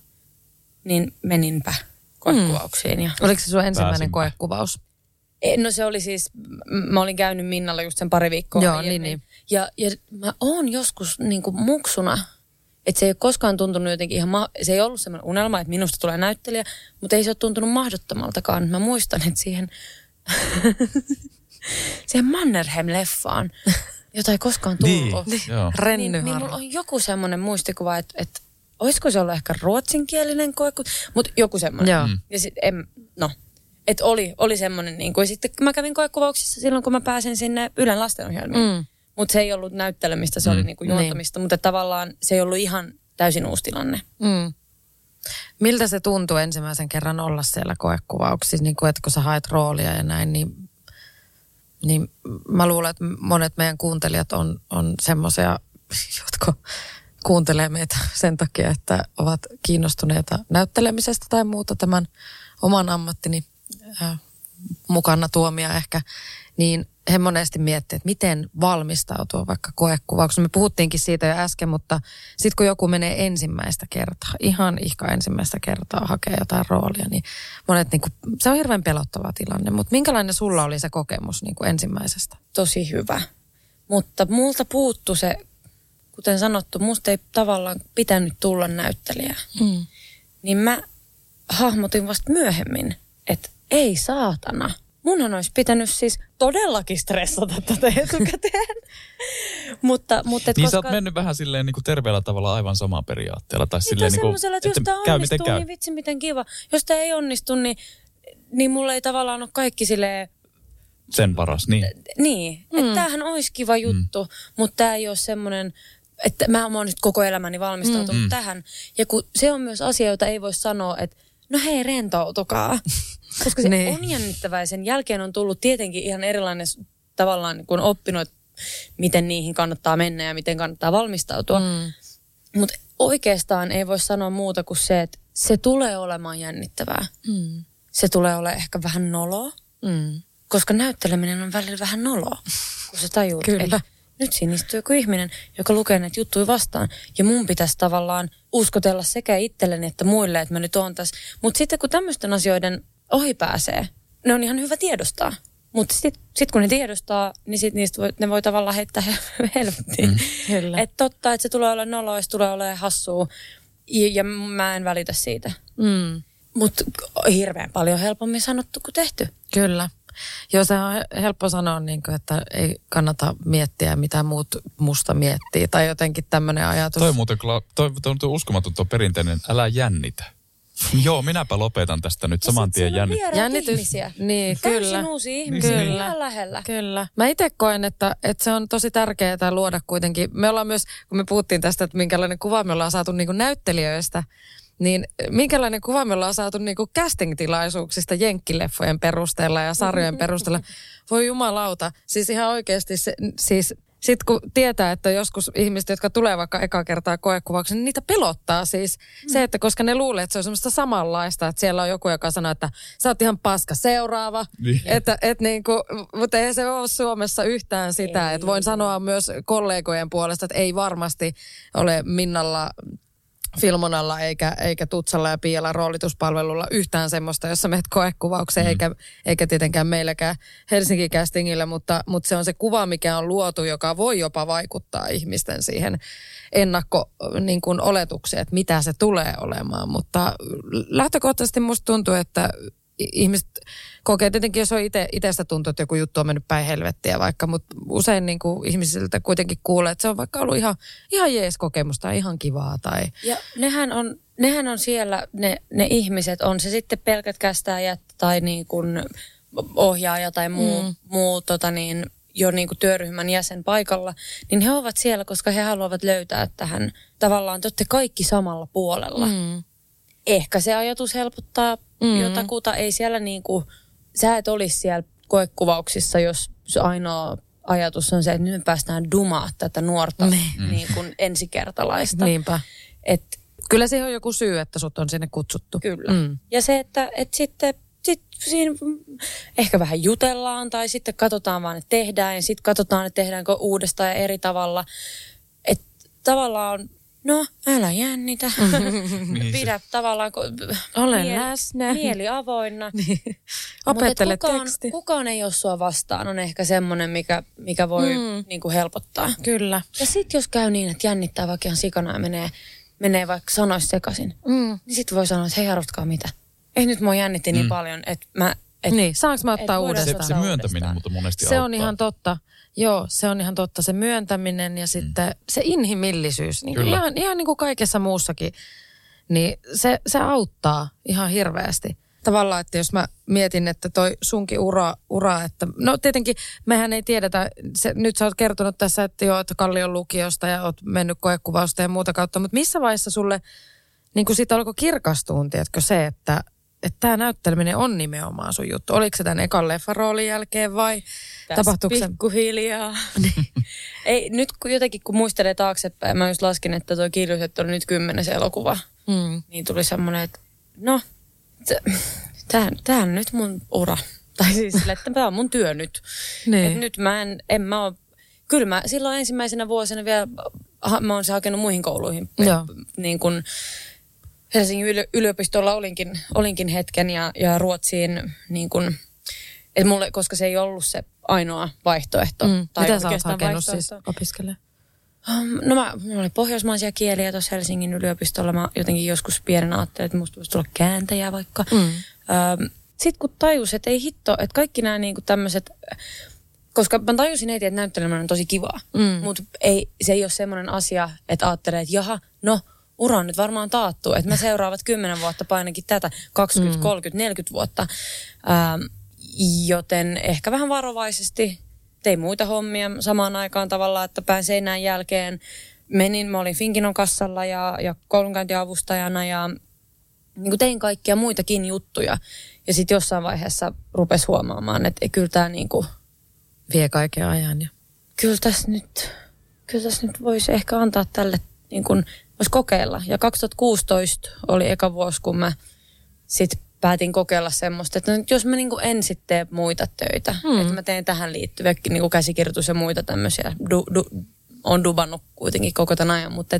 Niin meninpä koekuvauksiin. Ja oliko se sun ensimmäinen koekuvaus? No se oli siis, mä olin käynyt Minnalla just sen pari viikkoa. Joo, niin. Ja mä oon joskus niinku muksuna, että se ei ole koskaan tuntunut jotenkin ihan, se ei ollut semmoinen unelma, että minusta tulee näyttelijä, mutta ei se ole tuntunut mahdottomaltakaan. Mä muistan, että siihen Mannerheim-leffaan, jota ei koskaan tullut. Niin mulla on joku semmoinen muistikuva, että olisiko se ollut ehkä ruotsinkielinen koekku, mutta joku semmoinen. Ja sitten, että oli semmoinen, niin kuin sitten mä kävin koekuvauksissa silloin, kun mä pääsin sinne Ylen lastenohjelmiin. Mutta se ei ollut näyttelemistä, se oli niinku juontamista, mutta tavallaan se ei ollut ihan täysin uusi tilanne. Miltä se tuntuu ensimmäisen kerran olla siellä koekuvauksissa, niin kun sä haet roolia ja näin, niin mä luulen, että monet meidän kuuntelijat on semmoisia, jotka kuuntelee meitä sen takia, että ovat kiinnostuneita näyttelemisestä tai muuta tämän oman ammattini mukana tuomia ehkä, niin he monesti miettii, että miten valmistautua vaikka koekuvauksessa. Me puhuttiinkin siitä jo äsken, mutta sitten kun joku menee ensimmäistä kertaa, ihan ihka ensimmäistä kertaa hakee jotain roolia, niin monet, niin kuin, se on hirveän pelottava tilanne. Mutta minkälainen sulla oli se kokemus niin kuin ensimmäisestä? Tosi hyvä. Mutta multa puuttu se, kuten sanottu, musta ei tavallaan pitänyt tulla näyttelijää. Mm. Niin mä hahmotin vasta myöhemmin, että ei saatana. Munhan olisi pitänyt siis todellakin stressata tätä etukäteen. mutta niin koska... sä oot mennyt vähän silleen niin kuin terveellä tavalla aivan samaan periaatteella. Tai silleen niin kuin, että jos tämä onnistuu, niin vitsi miten kiva. Jos tämä ei onnistu, niin mulla ei tavallaan ole kaikki silleen... Sen paras, niin. Niin, että tämähän olisi kiva juttu, mutta tämä ei ole semmoinen... Että mä oon nyt koko elämäni valmistautunut tähän. Ja kun se on myös asia, jota ei voi sanoa, että no hei, rentoutukaa. Koska se on jännittävää. Sen jälkeen on tullut tietenkin ihan erilainen tavallaan, kun oppinut, miten niihin kannattaa mennä ja miten kannattaa valmistautua. Mm. Mutta oikeastaan ei voi sanoa muuta kuin se, että se tulee olemaan jännittävää. Mm. Se tulee olemaan ehkä vähän noloa, koska näytteleminen on välillä vähän noloa, kun sä tajuut. Kyllä. Nyt siinä istuu joku ihminen, joka lukee näitä juttuja vastaan. Ja mun pitäisi tavallaan uskotella sekä itselleni että muille, että mä nyt oon tässä. Mutta sitten kun tämmöisten asioiden ohi pääsee, ne on ihan hyvä tiedostaa. Mutta sitten kun ne tiedostaa, niin sit niistä ne voi tavallaan heittää helvettiin. Että totta, että se tulee olemaan noloa, se tulee olemaan hassua. Ja mä en välitä siitä. Mm. Mutta hirveän paljon helpommin sanottu kuin tehty. Kyllä. Joo, se on helppo sanoa, niin kuin, että ei kannata miettiä, mitä muut musta miettii. Tai jotenkin tämmöinen ajatus. Toi on muuten uskomaton tuo perinteinen, älä jännitä. Joo, minäpä lopetan tästä nyt saman tien jännitys. Niin, kyllä. Täysin uusia ihmisiä, ihan lähellä. Kyllä. Mä itse koen, että se on tosi tärkeää luoda kuitenkin. Me ollaan myös, kun me puhuttiin tästä, että minkälainen kuva me ollaan saatu niin kuin näyttelijöistä, niin minkälainen kuva me ollaan saatu niin kuin casting-tilaisuuksista jenkkileffojen perusteella ja sarjojen perusteella. Voi jumalauta, siis ihan oikeasti se, siis sitten kun tietää, että joskus ihmiset, jotka tulee vaikka eka kertaa koekuvaukseen, niin niitä pelottaa siis se, että koska ne luulee, että se on semmoista samanlaista, että siellä on joku, joka sanoo, että sä oot ihan paska seuraava. että niin kuin, mutta ei se ole Suomessa yhtään sitä, ei, että voin sanoa myös kollegojen puolesta, että ei varmasti ole Minnalla... Filmonalla eikä Tutsalla ja Pialla roolituspalvelulla yhtään semmoista, jossa menet koekuvaukseen, eikä tietenkään meilläkään Helsingin castingillä, mutta se on se kuva, mikä on luotu, joka voi jopa vaikuttaa ihmisten siihen ennakko-oletukseen, että mitä se tulee olemaan. Mutta lähtökohtaisesti musta tuntuu, että ihmiset kokee tietenkin, jos on itsestä tuntuu, että joku juttu on mennyt päin helvettiä vaikka, mutta usein niin kuin ihmisiltä kuitenkin kuulee, että se on vaikka ollut ihan jees kokemus tai ihan kivaa. Tai... Ja nehän on siellä, ne ihmiset, on se sitten pelkät kästäjät tai niin kuin ohjaaja tai muu jo niin kuin työryhmän jäsen paikalla, niin he ovat siellä, koska he haluavat löytää tähän tavallaan, te olette kaikki samalla puolella. Mm. Ehkä se ajatus helpottaa jotakuta. Ei siellä niinku, sä et olisi siellä koekuvauksissa, jos ainoa ajatus on se, että nyt me päästään dumaa tätä nuorta niinku ensikertalaista. Niinpä. Kyllä siihen on joku syy, että sut on sinne kutsuttu. Kyllä. Mm. Ja se, että sitten siinä ehkä vähän jutellaan tai sitten katsotaan vaan, että tehdään ja sitten katsotaan, että tehdäänkö uudestaan ja eri tavalla. Että tavallaan... No, älä jännitä. Pidä tavallaan... Olen läsnä. Mieli avoinna. Niin. Opettele teksti. Kukaan ei ole sua vastaan, on ehkä semmoinen, mikä voi niinku helpottaa. Kyllä. Ja sitten jos käy niin, että jännittää vaikka ihan sikana ja menee vaikka sanois sekaisin, niin sitten voi sanoa, että hei, arvotkaa mitä. Ei nyt mua jännitti niin paljon, että mä... Niin, saanko mä ottaa uudestaan? Se myöntäminen mutta monesti auttaa. Se on ihan totta. Joo, se on ihan totta. Se myöntäminen ja sitten se inhimillisyys. Niin ihan niin kuin kaikessa muussakin. Niin se auttaa ihan hirveästi. Tavallaan, että jos mä mietin, että toi sunkin ura että... No tietenkin, mehän ei tiedetä. Nyt sä oot kertonut tässä, että joo, että Kallion lukiosta ja oot mennyt koekuvausta ja muuta kautta. Mutta missä vaiheessa sulle, niin kuin siitä alkoi kirkastuun, tiedätkö se, että tämä näytteleminen on nimenomaan sun juttu. Oliko se tämän ekan leffaroolin jälkeen vai tapahtuuko se? Pikkuhiljaa. Ei, nyt kun muistelee taaksepäin, mä just laskin, että tuo kirjoitettu oli nyt 10. elokuva. Mm. Niin tuli semmoinen, että no, tämähän nyt mun ura. Tai siis sille, että tämä on mun työ nyt. Niin. Et nyt mä en mä ole, kyllä mä silloin ensimmäisenä vuosina vielä, mä oon se hakenut muihin kouluihin. Joo. Niin kun Helsingin yliopistolla olinkin hetken ja Ruotsiin niin kun, et mulle, koska se ei ollut se ainoa vaihtoehto. Mm. Tai mitä sä oot hakenut siis opiskelemaan? No mä olin pohjoismaisia kieliä tuossa Helsingin yliopistolla. Mä jotenkin joskus pienenä ajattelin, että musta voisi tulla kääntäjää vaikka. Mm. Sitten kun tajus, että ei hitto, että kaikki nämä niinku tämmöiset, koska mä tajusin heti, että näyttelemään on tosi kivaa. Mm. Mutta se ei ole semmoinen asia, että ajattelee, että jaha, no ura on nyt varmaan taattu. Että mä seuraavat 10 vuotta painakin tätä, 20, 30, 40 vuotta. Joten ehkä vähän varovaisesti tein muita hommia samaan aikaan tavallaan, että Päin seinään jälkeen menin. Mä olin Finkinon kassalla ja koulunkäyntiavustajana ja niin kuin tein kaikkia muitakin juttuja. Ja sitten jossain vaiheessa rupesi huomaamaan, että kyllä tämä niin kuin vie kaiken ajan. Ja kyllä tässä nyt voisi ehkä antaa tälle, niin kuin voisi kokeilla. Ja 2016 oli eka vuosi, kun mä sitten päätin kokeilla semmoista, että jos mä niin kuin en sitten tee muita töitä, että mä teen tähän liittyviä niin kuin käsikirjoitus ja muita tämmöisiä, on dubannut kuitenkin koko tämän ajan, mutta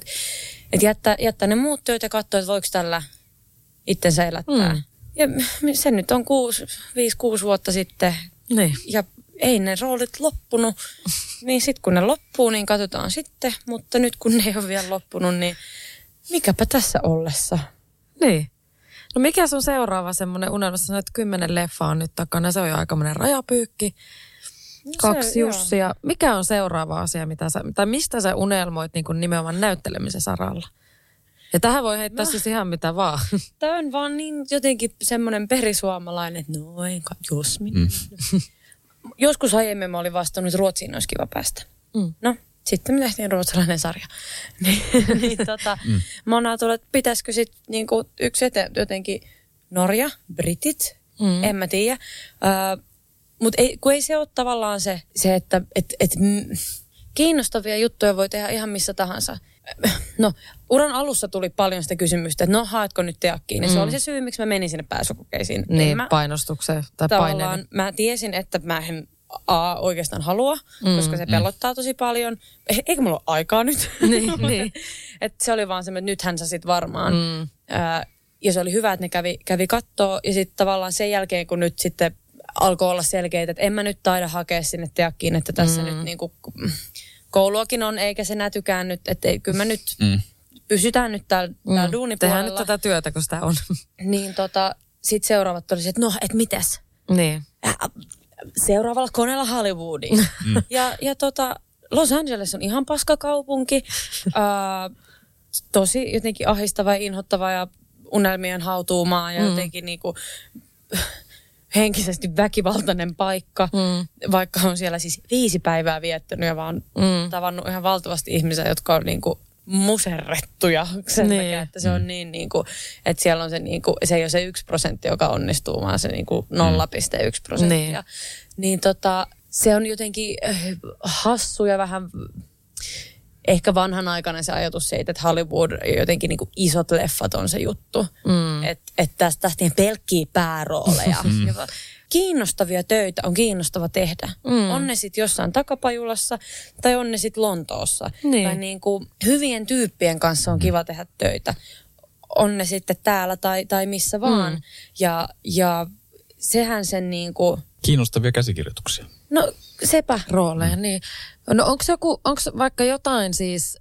että jättää ne muut töitä ja katsoa, että voiko tällä itsensä elättää. Mm. Ja se nyt on 5-6 vuotta sitten, niin. Ja ei ne roolit loppunut, niin sitten kun ne loppuu, niin katsotaan sitten, mutta nyt kun ne ei ole vielä loppunut, niin mikäpä tässä ollessa. Niin. No mikä sun seuraava semmoinen unelma? Sä sanoit, että 10 leffaa on nyt takana, se on jo aikamoinen rajapyykki, 2 Jussia. Joo. Mikä on seuraava asia, mistä sä unelmoit niin kuin nimenomaan näyttelemisen saralla? Ja tähän voi heittää siis ihan mitä vaan. Tämä on vaan niin jotenkin semmoinen perisuomalainen, että noin, jos minä. Mm. Joskus aiemmin mä olin vastannut, että Ruotsiin olisi kiva päästä. Mm. No, sitten me tehtiin ruotsalainen sarja. Mä oon ajatellut, että pitäisikö sitten niinku yksi eteen jotenkin Norja, britit, en mä tiedä. Mutta kun ei se ole tavallaan se että kiinnostavia juttuja voi tehdä ihan missä tahansa. No, uran alussa tuli paljon sitä kysymystä, että no haetko nyt teakkiin? Ja se oli se syy, miksi mä menin sinne pääsykokeisiin. Niin, painostukseen tai paineen. Mä tiesin, että mä en oikeastaan halua, koska se pelottaa tosi paljon. Eikö mulla ole aikaa nyt? Niin. Että se oli vaan semmoinen, että nythän sä sit varmaan. Ja se oli hyvä, että ne kävi kattoo. Ja sitten tavallaan sen jälkeen, kun nyt sitten alkoi olla selkeitä, että en mä nyt taida hakea sinne teakkiin, että tässä nyt niinku kouluakin on, eikä se nätykään nyt, että kyllä mä nyt pysytään nyt täällä duunipuolella. Tehdään nyt tätä työtä, kun sitä on. Niin sit seuraavat olisi, että no, et mitäs? Niin. Seuraavalla koneella Hollywoodiin. Ja Los Angeles on ihan paskakaupunki. Tosi jotenkin ahistava ja inhottava ja unelmien hautuumaa ja jotenkin niinku henkisesti väkivaltainen paikka, vaikka on siellä siis 5 päivää viettänyt ja vaan tavannut ihan valtavasti ihmisiä, jotka on niinku muserrettuja sen takia, että se on niin niinku, että siellä on se niinku, se ei ole se 1%, joka onnistuu, vaan se niinku 0,1%. Niin, se on jotenkin hassu ja vähän ehkä vanhanaikainen se ajatus siitä, että Hollywood jotenkin niinku isot leffat on se juttu. Että tästä tehdään pelkkiä päärooleja. Kiinnostavia töitä on kiinnostava tehdä. On ne sitten jossain takapajulassa tai on ne sitten Lontoossa. Niin. Tai niinku hyvien tyyppien kanssa on kiva tehdä töitä. On ne sitten täällä tai missä vaan. Ja sehän sen niinku kiinnostavia käsikirjoituksia. No sepä rooleja, niin. No onko vaikka jotain siis,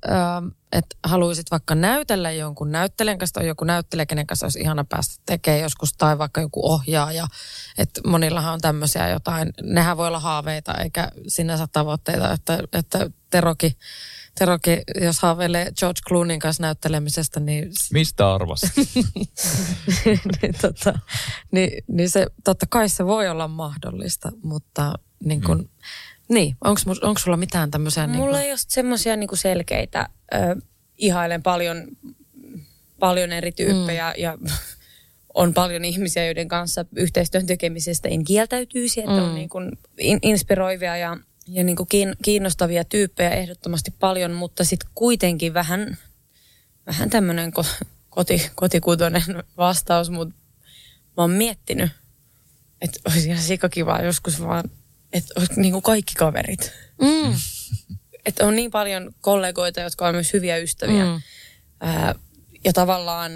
että haluaisit vaikka näytellä jonkun näyttelijän kanssa, tai joku näyttelijä, kenen kanssa olisi ihana päästä tekemään joskus, tai vaikka joku ohjaaja, että monillahan on tämmöisiä jotain, nehän voi olla haaveita eikä sinänsä tavoitteita, että Terokin, jos haaveilee George Clooneyn kanssa näyttelemisestä, niin mistä arvasit? niin se, totta kai se voi olla mahdollista, mutta niin kuin niin, onko sulla mitään tämmöisiä? Mulla ei ole semmoisia niinku selkeitä. Ihailen paljon eri tyyppejä ja on paljon ihmisiä, joiden kanssa yhteistyön tekemisestä en kieltäytyisi, että on niinku inspiroivia ja niinku kiinnostavia tyyppejä ehdottomasti paljon, mutta sitten kuitenkin vähän tämmöinen kotikutoinen vastaus, mutta mä oon miettinyt, Että olisi ihan sikakivaa joskus vaan, että olisi niin kuin kaikki kaverit. Mm. Että on niin paljon kollegoita, jotka on myös hyviä ystäviä. Mm. Ja tavallaan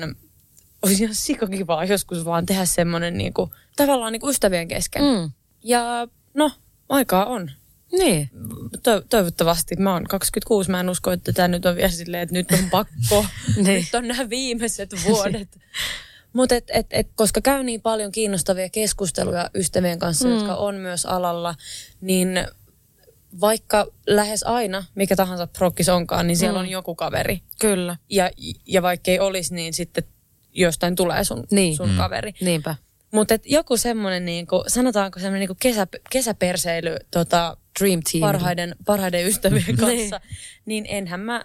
olisi ihan sikakivaa joskus vaan tehdä semmoinen niin kuin, tavallaan niin kuin ystävien kesken. Mm. Ja no, aikaa on. Niin. Toivottavasti. Mä oon 26, mä en usko, että tää nyt on vielä silleen, että nyt on pakko. Niin. Nyt on nämä viimeiset vuodet. Mutta koska käy niin paljon kiinnostavia keskusteluja ystävien kanssa, jotka on myös alalla, niin vaikka lähes aina, mikä tahansa prokkis onkaan, niin siellä on joku kaveri. Kyllä. Ja vaikka ei olisi, niin sitten jostain tulee sun kaveri. Niinpä. Mutta joku semmoinen, niinku, sanotaanko semmoinen niinku kesäperseily Dream Team. Parhaiden ystävien kanssa, niin enhän mä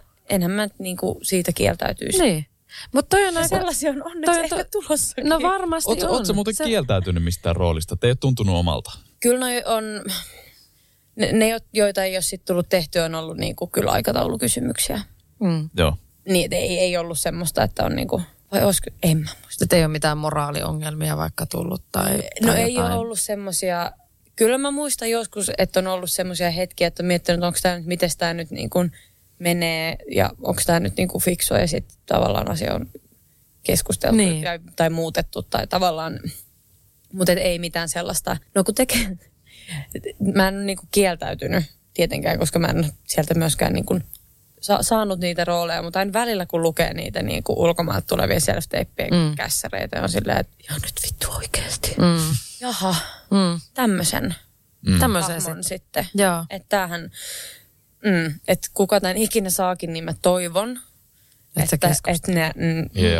niinku siitä kieltäytyisi. Niin. Mut toi on sellaisia on onneksi ehkä tulossakin. No varmasti on. Ootko muuten kieltäytynyt mistään roolista? Te ei ole tuntunut omalta. Kyllä noi on, ne joita ei ole sit tullut tehtyä, on ollut niinku kyllä aikataulukysymyksiä. Mm. Joo. Niin, ei ollut semmoista, että on niinku... Vai olisiko? En mä muista. Että ei ole mitään moraaliongelmia vaikka tullut tai no ei jotain. Ole ollut semmoisia. Kyllä mä muistan joskus, että on ollut semmoisia hetkiä, että on miettinyt, onko tämä nyt, miten tämä nyt niin kuin menee ja onko tämä nyt niin kuin fiksua ja sitten tavallaan asia on keskusteltu niin. tai muutettu tai tavallaan, mutta ei mitään sellaista. No kun tekee, mä en ole niin kuin kieltäytynyt tietenkään, koska mä en sieltä myöskään niin kuin saanut niitä rooleja, mutta aina välillä kun lukee niitä niin kuin ulkomailta tulevia self-tapeen kässäreitä, on silleen, että joo nyt vittu oikeasti. Mm. Jaha, tämmöisen sitten. Että tämähän, että kuka tämän ikinä saakin, niin mä toivon, että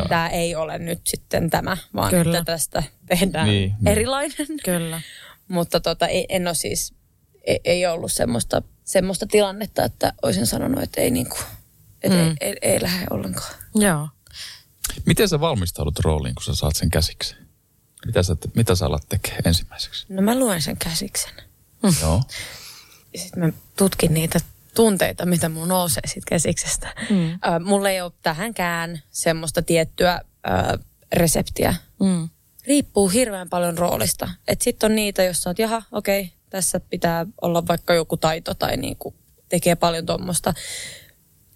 tämä ei ole nyt sitten tämä, vaan kyllä. Että tästä tehdään erilainen. Kyllä. Mutta en ole siis, ei ollut semmoista tilannetta, että olisin sanonut, että ei, niinku, että ei lähde ollenkaan. Joo. Miten sä valmistaudut rooliin, kun sä saat sen käsiksi? Mitä sä alat tekemään ensimmäiseksi? No mä luen sen käsiksen. Joo. Ja sit mä tutkin niitä tunteita, mitä mun nousee siitä käsiksestä. Mm. Mulla ei ole tähänkään semmoista tiettyä reseptiä. Mm. Riippuu hirveän paljon roolista. Et sit on niitä, jossa on, jaha, okei. Tässä pitää olla vaikka joku taito tai niinku tekee paljon tuommoista.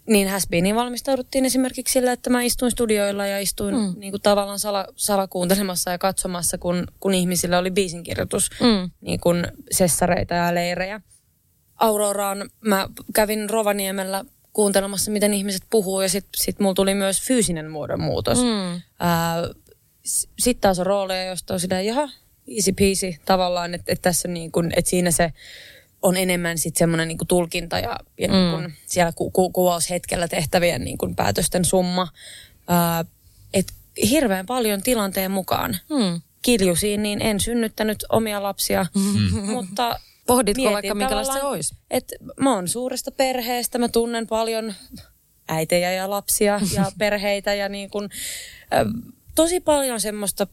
Niin Häspiiniin valmistauduttiin esimerkiksi sillä, että mä istuin studioilla ja istuin niinku tavallaan salakuuntelemassa ja katsomassa, kun ihmisillä oli biisinkirjoitus, niinku sessareita ja leirejä. Auroraan mä kävin Rovaniemellä kuuntelemassa, miten ihmiset puhuu ja sit mulla tuli myös fyysinen muodonmuutos. Sitten taas on rooleja, josta on sitä, jaha, easy peasy tavallaan, että tässä niin kuin, että siinä se on enemmän sitten semmoinen niin kuin tulkinta ja niin kuin siellä kuvaushetkellä tehtävien niin kuin päätösten summa. Että hirveän paljon tilanteen mukaan. Kiljusiin niin en synnyttänyt omia lapsia, mutta pohditko vaikka minkälaista se olisi? Että mä oon suuresta perheestä, mä tunnen paljon äitejä ja lapsia ja perheitä ja niin kuin, tosi paljon semmoista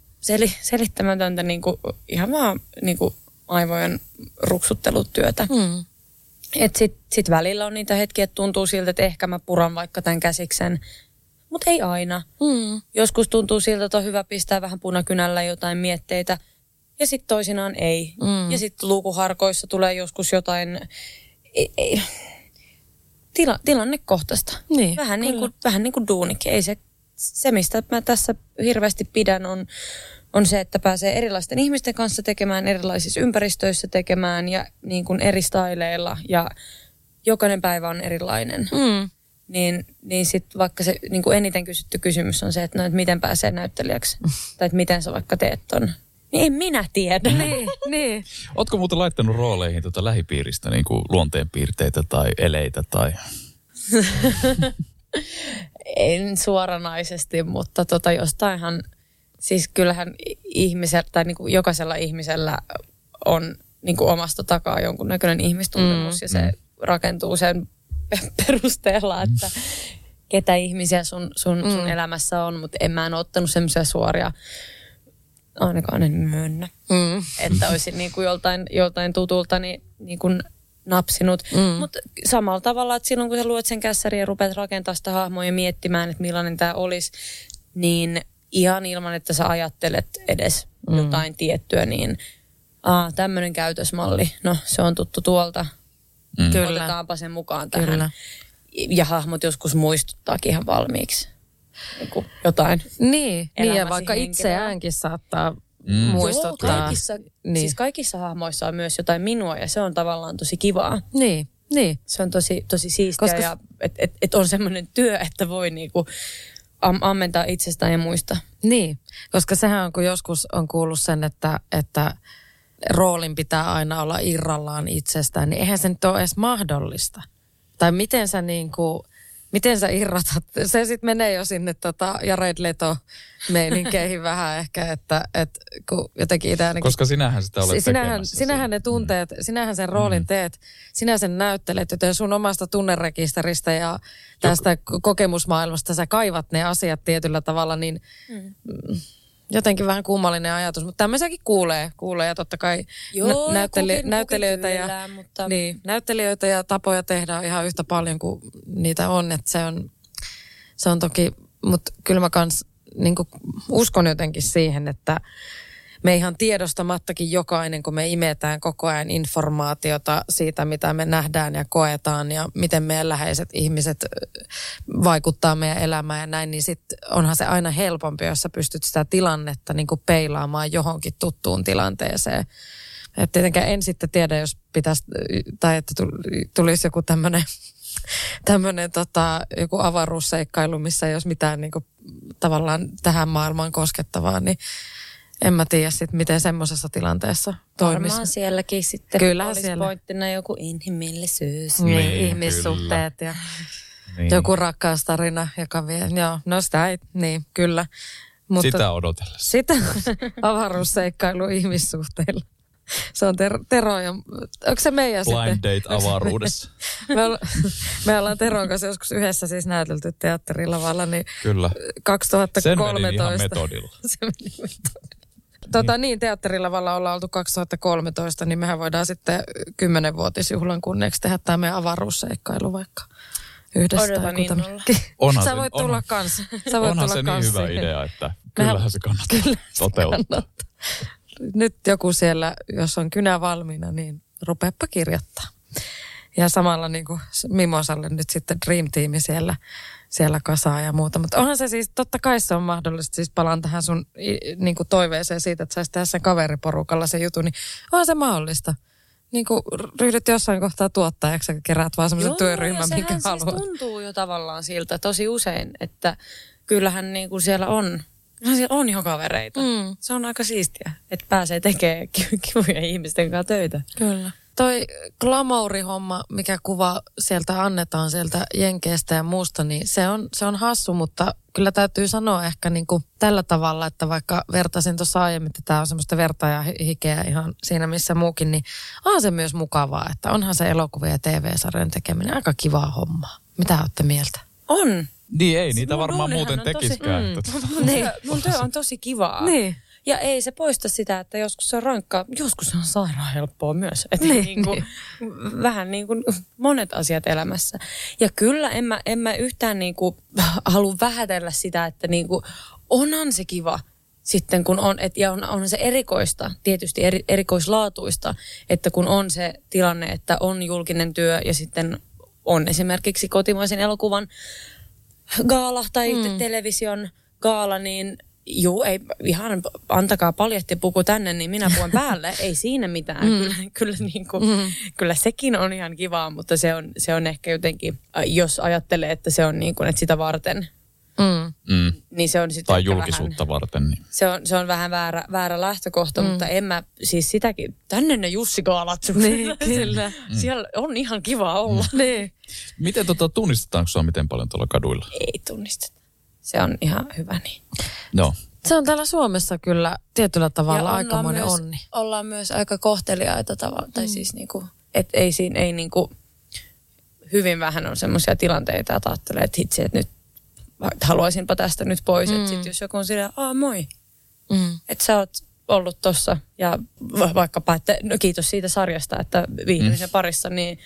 selittämätöntä niinku, ihan vaan niinku, aivojen ruksuttelutyötä. Et sit välillä on niitä hetkiä, että tuntuu siltä, että ehkä mä puran vaikka tämän käsiksen. Mutta ei aina. Joskus tuntuu siltä, että on hyvä pistää vähän punakynällä jotain mietteitä. Ja sitten toisinaan ei. Ja sitten luukuharkoissa tulee joskus jotain tilannekohtaista. Niin, vähän niin kuin duunikin. Ei se, mistä mä tässä hirveästi pidän, on se, että pääsee erilaisten ihmisten kanssa tekemään, erilaisissa ympäristöissä tekemään ja niin kuin eri styleilla ja jokainen päivä on erilainen. Niin sitten vaikka se niin kuin eniten kysytty kysymys on se, että, no, että miten pääsee näyttelijäksi tai että miten sä vaikka teet ton. Niin en minä tiedä. Niin. Ootko muuten laittanut rooleihin lähipiiristä niin kuin luonteenpiirteitä tai eleitä tai... En suoranaisesti, mutta jostainhan, siis kyllähän ihmisellä, tai niin kuin jokaisella ihmisellä on niin kuin omasta takaa jonkunnäköinen ihmistuntemus ja se rakentuu sen perusteella, että ketä ihmisiä sun elämässä on, mutta en ole ottanut semmoisia suoria, ainakaan en myönnä, että olisin niin kuin joltain tutulta niin kuin napsinut. Mutta samalla tavalla, että silloin kun sä luet sen kässärin ja rupeat rakentamaan sitä hahmoa ja miettimään, että millainen tämä olisi, niin ihan ilman, että sä ajattelet edes jotain tiettyä, niin tämmöinen käytösmalli, no se on tuttu tuolta, kyllä. Otetaanpa sen mukaan tähän. Kyllä. Ja hahmot joskus muistuttaakin ihan valmiiksi joku, jotain. Niin ja vaikka itseäänkin saattaa muistuttaa. Joo, kaikissa, niin. Siis kaikissa hahmoissa on myös jotain minua ja se on tavallaan tosi kivaa. Niin. Se on tosi siistiä, koska ja et on semmoinen työ, että voi niinku ammentaa itsestään ja muista. Niin, koska sehän on, kun joskus on kuullut sen, että roolin pitää aina olla irrallaan itsestään, niin eihän se nyt ole edes mahdollista. Tai miten sä irrotat? Se sitten menee jo sinne Jared Leto-meininkeihin vähän ehkä, että kun jotenkin itse ainakin... Koska sinähän sitä olet tekemässä. Sinähän ne tunteet, sinähän sen roolin teet, sinä sen näyttelet, joten sun omasta tunnerekisteristä ja tästä kokemusmaailmasta sä kaivat ne asiat tietyllä tavalla, niin... Jotenkin vähän kummallinen ajatus, mutta tämmöisiäkin kuulee ja totta kai näyttelijöitä ja tapoja tehdä ihan yhtä paljon kuin niitä on, että se on toki, mutta kyllä mä kans niinku uskon jotenkin siihen, että me ihan tiedostamattakin jokainen, kun me imetään koko ajan informaatiota siitä, mitä me nähdään ja koetaan ja miten meidän läheiset ihmiset vaikuttaa meidän elämään ja näin, niin sitten onhan se aina helpompi, jos sä pystyt sitä tilannetta niin kuin peilaamaan johonkin tuttuun tilanteeseen. Et tietenkään en sitten tiedä, jos pitäisi, tai että tulisi joku tämmöinen joku avaruusseikkailu, missä ei olisi mitään niin kuin tavallaan tähän maailmaan koskettavaa, niin en mä tiedä sitten, miten semmoisessa tilanteessa toimisi. Varmaan sielläkin sitten olisi siellä pointtina joku inhimillisyys. Niin, ihmissuhteet kyllä. Ja niin. Joku rakkaustarina, joka vie. Joo, no sitä ei, niin kyllä. Mutta sitä odotellessa. Sitä avaruusseikkailu ihmissuhteilla. Se on Tero ja... Onko se meidän blind sitten? Blind date avaruudessa. Me ollaan Teron kanssa joskus yhdessä siis näytelty teatterilavalla, niin... Kyllä. 2013. Sen meni ihan metodilla. Niin, teatterilavalla ollaan oltu 2013, niin mehän voidaan sitten 10-vuotisjuhlan kunniaksi tehdä tämä meidän avaruusseikkailu vaikka yhdessä. Odotan innolla. Sä voit tulla kanssa. Onhan se niin hyvä idea, että kyllähän se kannattaa toteuttaa. Nyt joku siellä, jos on kynä valmiina, niin rupeappa kirjoittaa. Ja samalla niin kuin Mimosalle nyt sitten Dream Team siellä kasaa ja muuta. Mutta onhan se siis, totta kai se on mahdollista, siis palaan tähän sun niin kuin toiveeseen siitä, että saisi tehdä sen kaveriporukalla se jutu, niin onhan se mahdollista. Niin kuin ryhdyt jossain kohtaa tuottajaksi, keräät vaan semmoisen työryhmän, minkä haluat. Siis tuntuu jo tavallaan siltä tosi usein, että kyllähän niin kuin siellä on jo kavereita. Se on aika siistiä, että pääsee tekemään kivuja ihmisten kanssa töitä. Kyllä. Toi glamourihomma, mikä kuva sieltä annetaan sieltä Jenkeistä ja muusta, niin se on hassu, mutta kyllä täytyy sanoa ehkä niin kuin tällä tavalla, että vaikka vertaisin tuossa aiemmin, että tämä on semmoista vertaajahikeä ihan siinä missä muukin, niin on se myös mukavaa, että onhan se elokuvien ja TV-sarjan tekeminen aika kivaa hommaa. Mitä olette mieltä? On. Niin ei, niitä varmaan muuten tekisikään. Mun työ on tosi kivaa. Niin. Ja ei se poista sitä, että joskus se on rankkaa, joskus se on sairaan helppoa myös. Että vähän niin kuin monet asiat elämässä. Ja kyllä en mä yhtään niin kuin halua vähätellä sitä, että niin kuin onhan se kiva sitten kun on, et, ja onhan se erikoista, tietysti erikoislaatuista, että kun on se tilanne, että on julkinen työ ja sitten on esimerkiksi kotimaisen elokuvan gaala tai television gaala, niin juu, ei ihan antakaa paljettipuku tänne, niin minä puen päälle. Ei siinä mitään. Kyllä sekin on ihan kivaa, mutta se on ehkä jotenkin, jos ajattelee, että se on niin kuin, että sitä varten. Niin se on sitten tai julkisuutta vähän, varten. Niin. Se on vähän väärä lähtökohta, mutta en mä siis sitäkin. Tänne ne Jussi-kaalat. Niin, kyllä. Siellä on ihan kiva olla. Niin. Miten tunnistetaanko sua miten paljon tuolla kaduilla? Ei tunnisteta. Se on ihan hyvä niin. No. Se on täällä Suomessa kyllä tietyllä tavalla aikamoinen onni. Ollaan myös aika kohteliaita tavalla. Tai siis niinku, et ei siinä, ei niinku, hyvin vähän on semmoisia tilanteita, että ajattelee, että hitsi, että nyt haluaisinpa tästä nyt pois. Että sit jos joku on silleen, moi, että sä oot ollut tossa ja vaikkapa, että no kiitos siitä sarjasta, että viihdymisen parissa, niin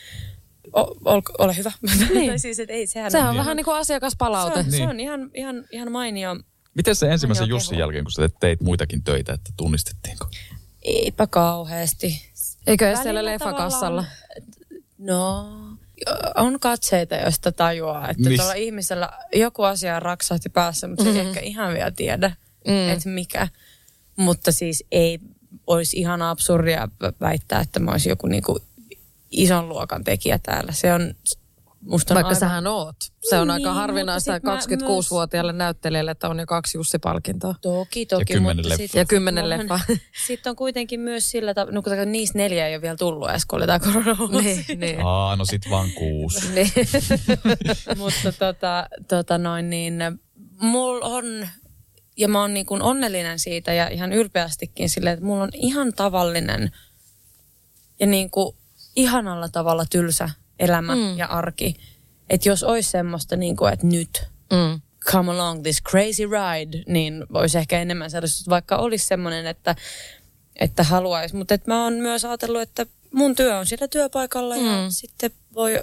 ole hyvä. Niin. Siis, et ei, sehän on vähän niin kuin asiakaspalaute. Se on ihan mainio. Miten se ensimmäisen Jussin jälkeen, kun sä teit muitakin töitä, että tunnistettiinko? Eipä kauheasti. Eikö edes siellä leffakassalla? No, on katseita, joista tajuaa, että tuolla ihmisellä joku asia raksahti päässä, mutta ei ehkä ihan vielä tiedä, että mikä. Mutta siis ei olisi ihan absurdia väittää, että mä olisin joku niinku ison luokan tekijä täällä. Se on... Musta vaikka aivan... sähän oot. Se on niin, aika harvinaista 26-vuotiaalle näyttelijälle, että on jo 2 Jussi-palkintoa. Toki. Ja 10 leffaa. Sitten on kuitenkin myös sillä tavalla, no kun niistä 4 ei ole vielä tullut edes, kun oli tämä korona. Niin. No sit vaan 6. Niin. Mutta mulla on, ja mä oon niin kuin onnellinen siitä ja ihan ylpeästikin silleen, että mulla on ihan tavallinen ja niin kuin ihanalla tavalla tylsä elämä ja arki. Että jos olisi semmoista, niin kuin, että nyt come along this crazy ride, niin voisi ehkä enemmän saada, vaikka olisi semmoinen, että haluaisi. Mutta mä oon myös ajatellut, että mun työ on siellä työpaikalla ja sitten voi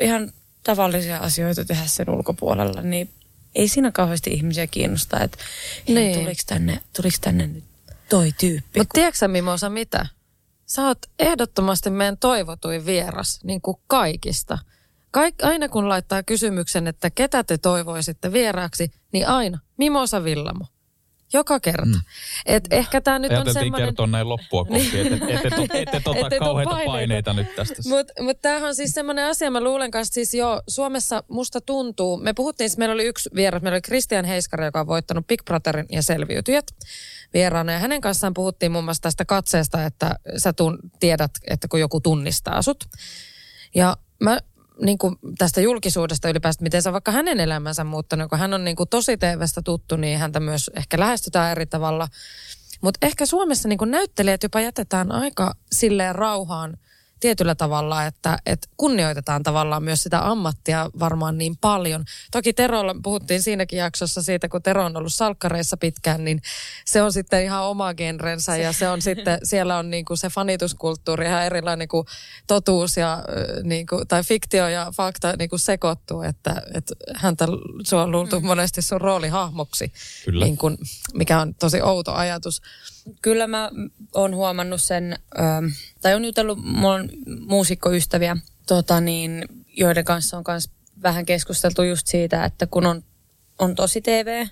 ihan tavallisia asioita tehdä sen ulkopuolella. Niin ei siinä kauheasti ihmisiä kiinnosta, että tuliko tänne nyt toi tyyppi. Mutta tiedätkö sä, Mimosa, mitä? Sä oot ehdottomasti meidän toivotuin vieras, niin kuin kaikista. Aina kun laittaa kysymyksen, että ketä te toivoisitte vieraaksi, niin aina Mimosa Villamo. Joka kerta. Ehkä tää nyt on semmoinen... kertoa näin loppua kohti, ettei ota kauheita paineita nyt tästä. Mut tämähän on siis semmoinen asia, mä luulen kanssa, siis joo, Suomessa musta tuntuu, me puhuttiin, meillä oli yksi vieras, meillä oli Kristian Heiskari, joka on voittanut Big Brotherin ja Selviytyjät vieraana, ja hänen kanssaan puhuttiin muun muassa tästä katseesta, että sä tiedät, että kun joku tunnistaa sut. Ja mä... niin kuin tästä julkisuudesta ylipäätään, miten se on vaikka hänen elämänsä muuttanut, kun hän on niin kuin tosi TV:stä tuttu, niin häntä myös ehkä lähestytään eri tavalla. Mutta ehkä Suomessa niin kuin näyttelijät jopa jätetään aika silleen rauhaan tietyllä tavalla, että kunnioitetaan tavallaan myös sitä ammattia varmaan niin paljon. Toki Terolla puhuttiin siinäkin jaksossa siitä, kun Tero on ollut salkkareissa pitkään, niin se on sitten ihan oma genrensä ja se on sitten, siellä on niinku se fanituskulttuuri ihan erilainen kuin totuus ja niinku, tai fiktio ja fakta niinku sekoittuu, että häntä sua on luultu monesti sun roolihahmoksi, niin kun, mikä on tosi outo ajatus. Kyllä mä oon huomannut sen, tai on jutellut, mulla on muusikkoystäviä, joiden kanssa on myös vähän keskusteltu just siitä, että kun on tosi TV,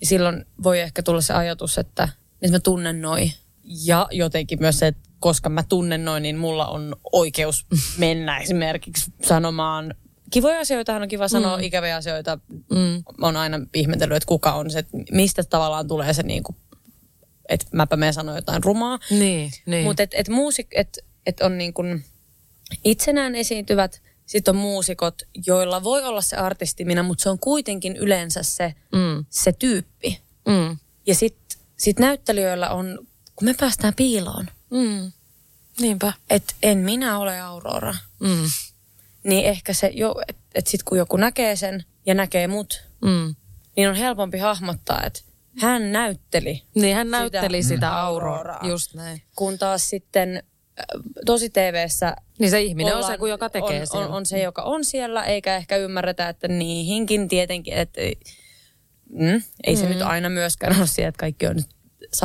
niin silloin voi ehkä tulla se ajatus, että mä tunnen noin. Ja jotenkin myös se, että koska mä tunnen noin, niin mulla on oikeus mennä esimerkiksi sanomaan. Kivoja asioita on kiva sanoa, ikäviä asioita. On aina ihmetellyt, että kuka on se, että mistä tavallaan tulee se niinku, että mäpä menen sanoa jotain rumaa. Niin. Mutta että on niin kuin itsenään esiintyvät, sitten on muusikot, joilla voi olla se artisti minä, mutta se on kuitenkin yleensä se tyyppi. Ja sit näyttelijöillä on, kun me päästään piiloon. Niinpä. Että en minä ole Aurora. Niin ehkä se, että sit kun joku näkee sen ja näkee mut, niin on helpompi hahmottaa, että hän näytteli. Niin, hän näytteli sitä Auroraa. Just näin. Kun taas sitten tosi TV:ssä... Niin se ihminen on se, joka tekee siellä. On se, joka on siellä, eikä ehkä ymmärretä, että niihinkin tietenkin, että ei se nyt aina myöskään ole siellä, että kaikki on nyt 100%,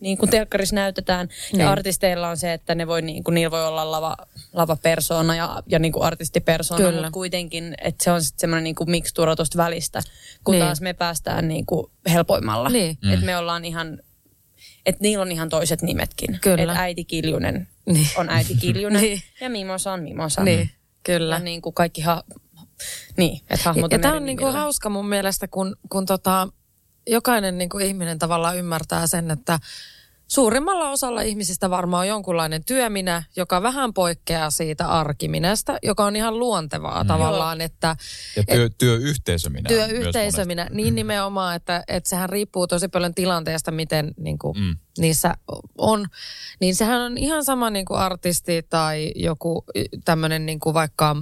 niin kuin telkkarissa näytetään. Niin. Ja artisteilla on se, että niillä voi olla lavapersoona ja niin kuin artistipersoona, mutta kuitenkin, että se on sitten semmoinen niin kuin mikstura tuosta välistä, kun taas me päästään niin kuin helpoimmalla. Niin. Että me ollaan ihan... Että niillä on ihan toiset nimetkin. Että äiti Kiljunen on äiti Kiljunen ja Mimosa on Mimosa. Niin, kyllä. Ja niin kuin kaikki että hahmotamme. Ja tämä on niin kuin hauska mun mielestä, kun jokainen niin kuin ihminen tavallaan ymmärtää sen, että suurimmalla osalla ihmisistä varmaan on jonkunlainen työminä, joka vähän poikkeaa siitä arkiminästä, joka on ihan luontevaa tavallaan. Että, ja työyhteisöminä. Työyhteisöminä, niin nimenomaan, että sehän riippuu tosi paljon tilanteesta, miten niin kuin, niissä on. Niin sehän on ihan sama niin kuin artisti tai joku tämmöinen niin kuin vaikka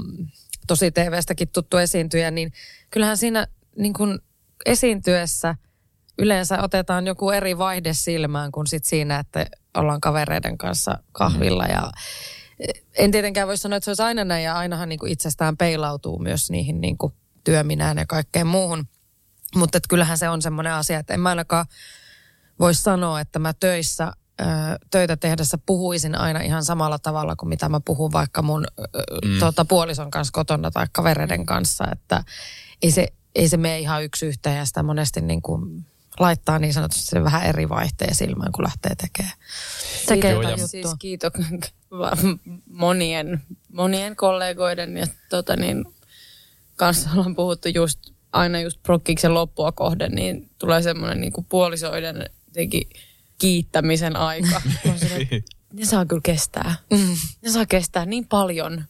tosi TV:stäkin tuttu esiintyjä, niin kyllähän siinä niin kuin esiintyessä... Yleensä otetaan joku eri vaihde silmään kuin sit siinä, että ollaan kavereiden kanssa kahvilla. Ja en tietenkään voi sanoa, että se olisi aina näin ja ainahan niinku itsestään peilautuu myös niihin niinku työminään ja kaikkeen muuhun. Mutta kyllähän se on semmoinen asia, että en mä ainakaan voi sanoa, että mä töissä töitä tehdessä puhuisin aina ihan samalla tavalla kuin mitä mä puhun vaikka mun puolison kanssa kotona tai kavereiden kanssa, että ei se mene ihan yksi yhteen ja sitä monesti niin kuin laittaa niin sanotusti vähän eri vaihteja silmään, kun lähtee tekemään juttua. Siis kiitos monien kollegoiden ja kanssa ollaan puhuttu aina prokkiksen loppua kohden, niin tulee semmoinen niin kuin puolisoiden jotenkin kiittämisen aika. Ne saa kyllä kestää. Ne saa kestää niin paljon,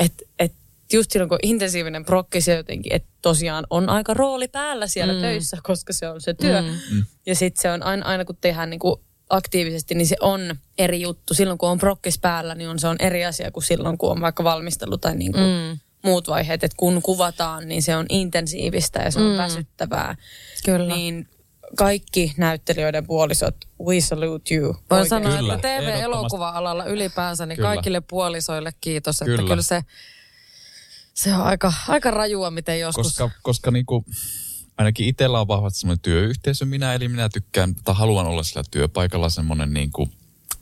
että just silloin kun intensiivinen prokki se jotenkin, että tosiaan on aika rooli päällä siellä töissä, koska se on se työ. Ja sitten se on aina kun tehdään niin kuin aktiivisesti, niin se on eri juttu. Silloin kun on prokkis päällä, niin se on eri asia kuin silloin kun on vaikka valmistelu tai niin kuin muut vaiheet. Että kun kuvataan, niin se on intensiivistä ja se on väsyttävää. Kyllä. Niin kaikki näyttelijöiden puolisot, we salute you. Voin sanoa, kyllä, että TV-elokuva-alalla ylipäänsä, niin kyllä, kaikille puolisoille kiitos. Kyllä. Että kyllä se on aika rajua, miten joskus. Koska niinku, ainakin itsellä on vahvasti semmoinen työyhteisö minä, eli minä tykkään, tai haluan olla sillä työpaikalla semmoinen niinku,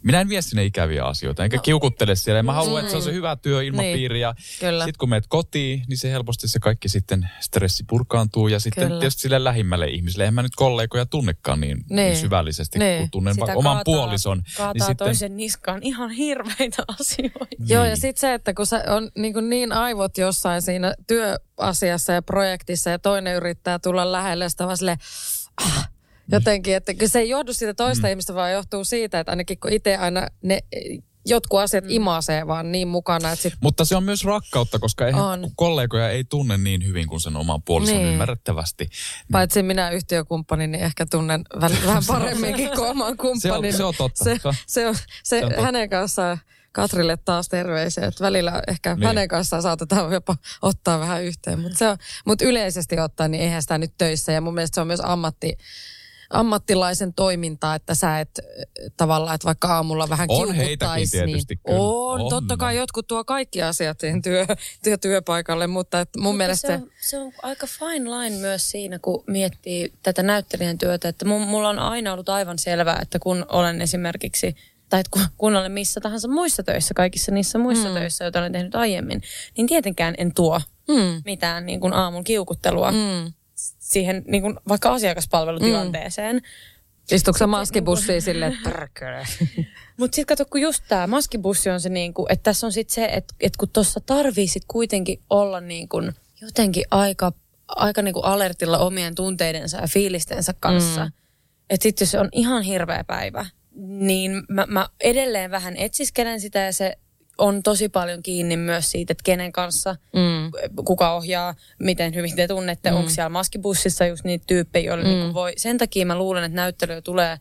minä en vie sinne ikäviä asioita, enkä kiukuttele siellä. Mä haluan, että se on se hyvä työilmapiiri. Niin, sitten kun menet kotiin, niin se helposti se kaikki sitten stressi purkaantuu. Ja sitten tietysti sille lähimmälle ihmiselle. Eihän mä nyt kollegoja tunnekaan niin syvällisesti, kun tunnen oman puolison. Kaataa niin sitten toisen niskaan ihan hirveitä asioita. Niin. Joo, ja sitten se, että kun sä on niin aivot jossain siinä työasiassa ja projektissa, ja toinen yrittää tulla lähelle, sitä vaan silleen, jotenkin, että se ei johdu siitä toista ihmistä, vaan johtuu siitä, että ainakin kun itse aina ne jotkut asiat imasee vaan niin mukana. Että mutta se on myös rakkautta, koska eihän kollegoja ei tunne niin hyvin kuin sen oman puolison ymmärrettävästi. Paitsi minä yhtiökumppanin, niin ehkä tunnen vähän paremminkin kuin oman kumppanin. Se on totta. Se on totta. Hänen kanssaan. Katrille taas terveisiä, että välillä ehkä hänen kanssaan saatetaan jopa ottaa vähän yhteen. Mutta yleisesti ottaen, niin eihän sitä nyt töissä. Ja mun mielestä se on myös ammattilaisen toimintaa, että sä et tavallaan, että vaikka aamulla vähän kiukuttaisiin. Niin on, totta kai jotkut tuo kaikki asiat siihen työpaikalle, mutta et mun mielestä se on aika fine line myös siinä, kun miettii tätä näyttelijän työtä. Että mulla on aina ollut aivan selvää, että kun olen esimerkiksi tai kun olen missä tahansa muissa töissä, kaikissa niissä muissa töissä, joita olen tehnyt aiemmin, niin tietenkään en tuo mitään niin kuin aamun kiukuttelua siihen niin kuin vaikka asiakaspalvelutilanteeseen. Istuuko sä maskibussiin silleen, että mutta sitten kato, kun just tämä maskibussi on se, niin kuin, että tässä on sitten se, että kun tuossa tarvii sit kuitenkin olla niin kuin jotenkin aika niin kuin alertilla omien tunteidensa ja fiilistensä kanssa. Että sitten se on ihan hirveä päivä. Niin mä edelleen vähän etsiskelen sitä ja se on tosi paljon kiinni myös siitä, että kenen kanssa, kuka ohjaa, miten hyvin te tunnette, onko siellä maskibussissa just niitä tyyppejä, joille niin voi. Sen takia mä luulen, että näyttelyä tulee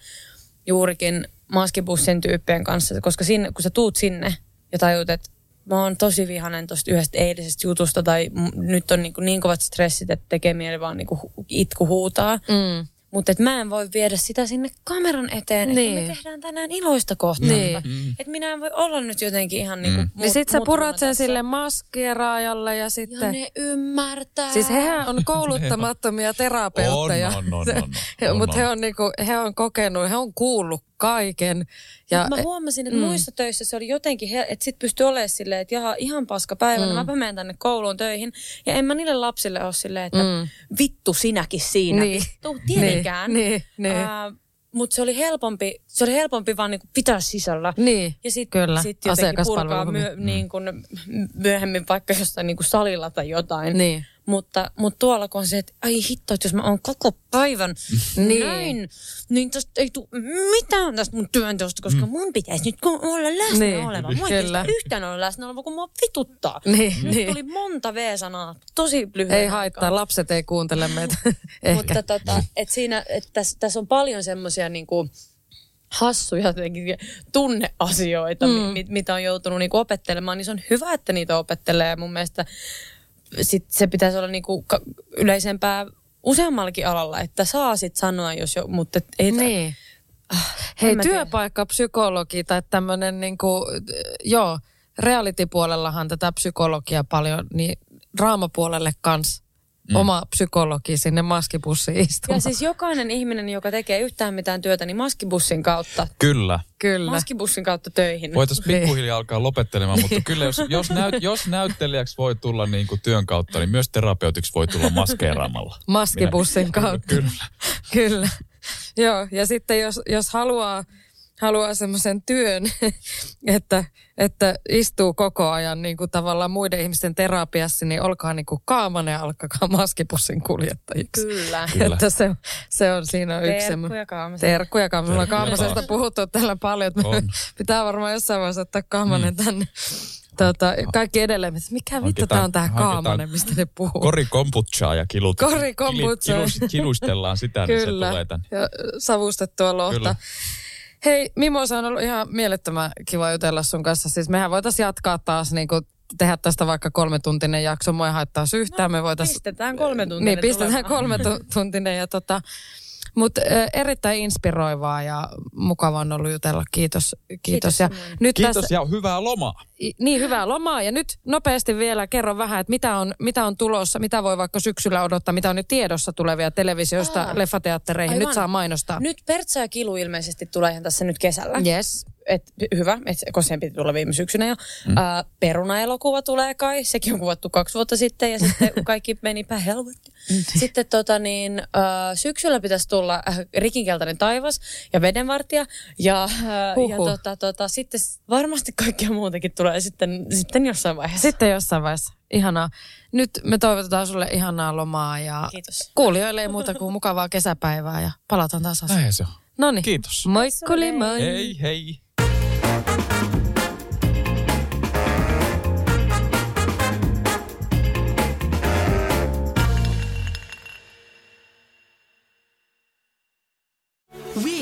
juurikin maskibussin tyyppien kanssa, koska sinne, kun sä tuut sinne ja tajut, että mä oon tosi vihainen tosta yhdestä eilisestä jutusta tai nyt on niin kovat stressit, että tekee mieli vaan niin itku huutaa. Mutta että mä en voi viedä sitä sinne kameran eteen, että me tehdään tänään iloista kohtaa. Että minä en voi olla nyt jotenkin ihan niin kuin ja sit sä purat sen sille maskeeraajalle ja sitten ja ne ymmärtää. Siis hehän on kouluttamattomia terapeutteja. On. Mutta he on kokenut, he on kuullut kaiken. Ja mä huomasin, että muissa töissä se oli jotenkin, että sit pystyi olemaan silleen, että jaha, ihan paska päivänä, mäpä menen tänne kouluun töihin. Ja en mä niille lapsille ole silleen, että vittu sinäkin siinä. Niin. Tuu tietenkään. Niin. Mutta se oli helpompi vaan niinku pitää sisällä. Niin, ja sit jotenkin purkaa niinku myöhemmin vaikka jostain niinku salilla tai jotain. Niin. Mutta tuolla kun on se, että ai hitto, että jos mä oon koko päivän näin, niin tästä ei tule mitään tästä mun työnteosta, koska mun pitäisi nyt olla läsnä oleva. Mun ei pitäisi yhtään olla läsnä oleva, kun mua vituttaa. Nyt tuli monta V-sanaa, tosi lyhyen ei aikaa. Haittaa, lapset ei kuuntele meitä. Mutta tässä on paljon semmoisia niinku hassuja jotenkin tunneasioita, mitä on joutunut niinku opettelemaan, niin se on hyvä, että niitä opettelee mun mielestä. Sitten se pitäisi olla niinku yleisempää useammallakin alalla, että saa sitten sanoa, jos jo, mutta ei. Niin. Hei, työpaikkapsykologi tai tämmöinen, niinku, joo, reality-puolellahan tätä psykologiaa paljon, niin draamapuolelle kanssa. oma psykologi sinne maskibussiin istumaan. Ja siis jokainen ihminen, joka tekee yhtään mitään työtä, niin maskibussin kautta. Kyllä. Maskibussin kautta töihin. Voitaisiin pikkuhiljaa alkaa lopettelemaan, mutta kyllä jos näyttelijäksi voi tulla niin kuin työn kautta, niin myös terapeutiksi voi tulla maskeeraamalla. Maskibussin kautta. Kyllä. Joo, ja sitten jos haluaa semmoisen työn, että istuu koko ajan niin kuin tavallaan muiden ihmisten terapiassa, niin olkaa niin kuin kaamanen ja alkakaa maskipussin kuljettajiksi. Kyllä. Että se on siinä yksi semmoinen. Terkkuja kaamasen. Kaamasesta puhuttu täällä paljon, että pitää varmaan jossain vaiheessa ottaa kaamanen tänne. Kaikki edelleen, että mikä vittu tämä on tämä kaamanen, mistä ne puhuu. Kori kombuchaa ja kilustellaan sitä, niin se tulee tänne. Ja savustettua lohta. Kyllä. Hei, Mimosa, on ollut ihan mielettömän kiva jutella sun kanssa. Siis mehän voitaisiin jatkaa taas, niin kuin tehdä tästä vaikka 3-tuntinen jakso. Mua ei haittaisi yhtään. No, pistetään 3-tuntinen. Niin, pistetään 3-tuntinen. Mutta erittäin inspiroivaa ja mukavaa on ollut jutella. Kiitos. Ja hyvää lomaa. Niin, hyvää lomaa. Ja nyt nopeasti vielä kerron vähän, että mitä on tulossa, mitä voi vaikka syksyllä odottaa, mitä on nyt tiedossa tulevia televisiosta leffateattereihin. Aivan. Nyt saa mainostaa. Nyt Pertsä ja Kilu ilmeisesti tulee ihan tässä nyt kesällä. Yes. Hyvä, koska sen piti tulla viime syksynä jo. Perunaelokuva tulee kai, sekin on kuvattu 2 vuotta sitten ja sitten kaikki menipä helvettiin. Sitten syksyllä pitäisi tulla Rikinkeltainen taivas ja Vedenvartija ja sitten varmasti kaikkea muutakin tulee sitten jossain vaiheessa. Ihanaa. Nyt me toivotetaan sulle ihanaa lomaa ja kiitos. Kuulijoille ei muuta kuin mukavaa kesäpäivää ja palataan taas asiaan. Näin se on. Noniin. Kiitos. Moikkuli moi. Hei hei.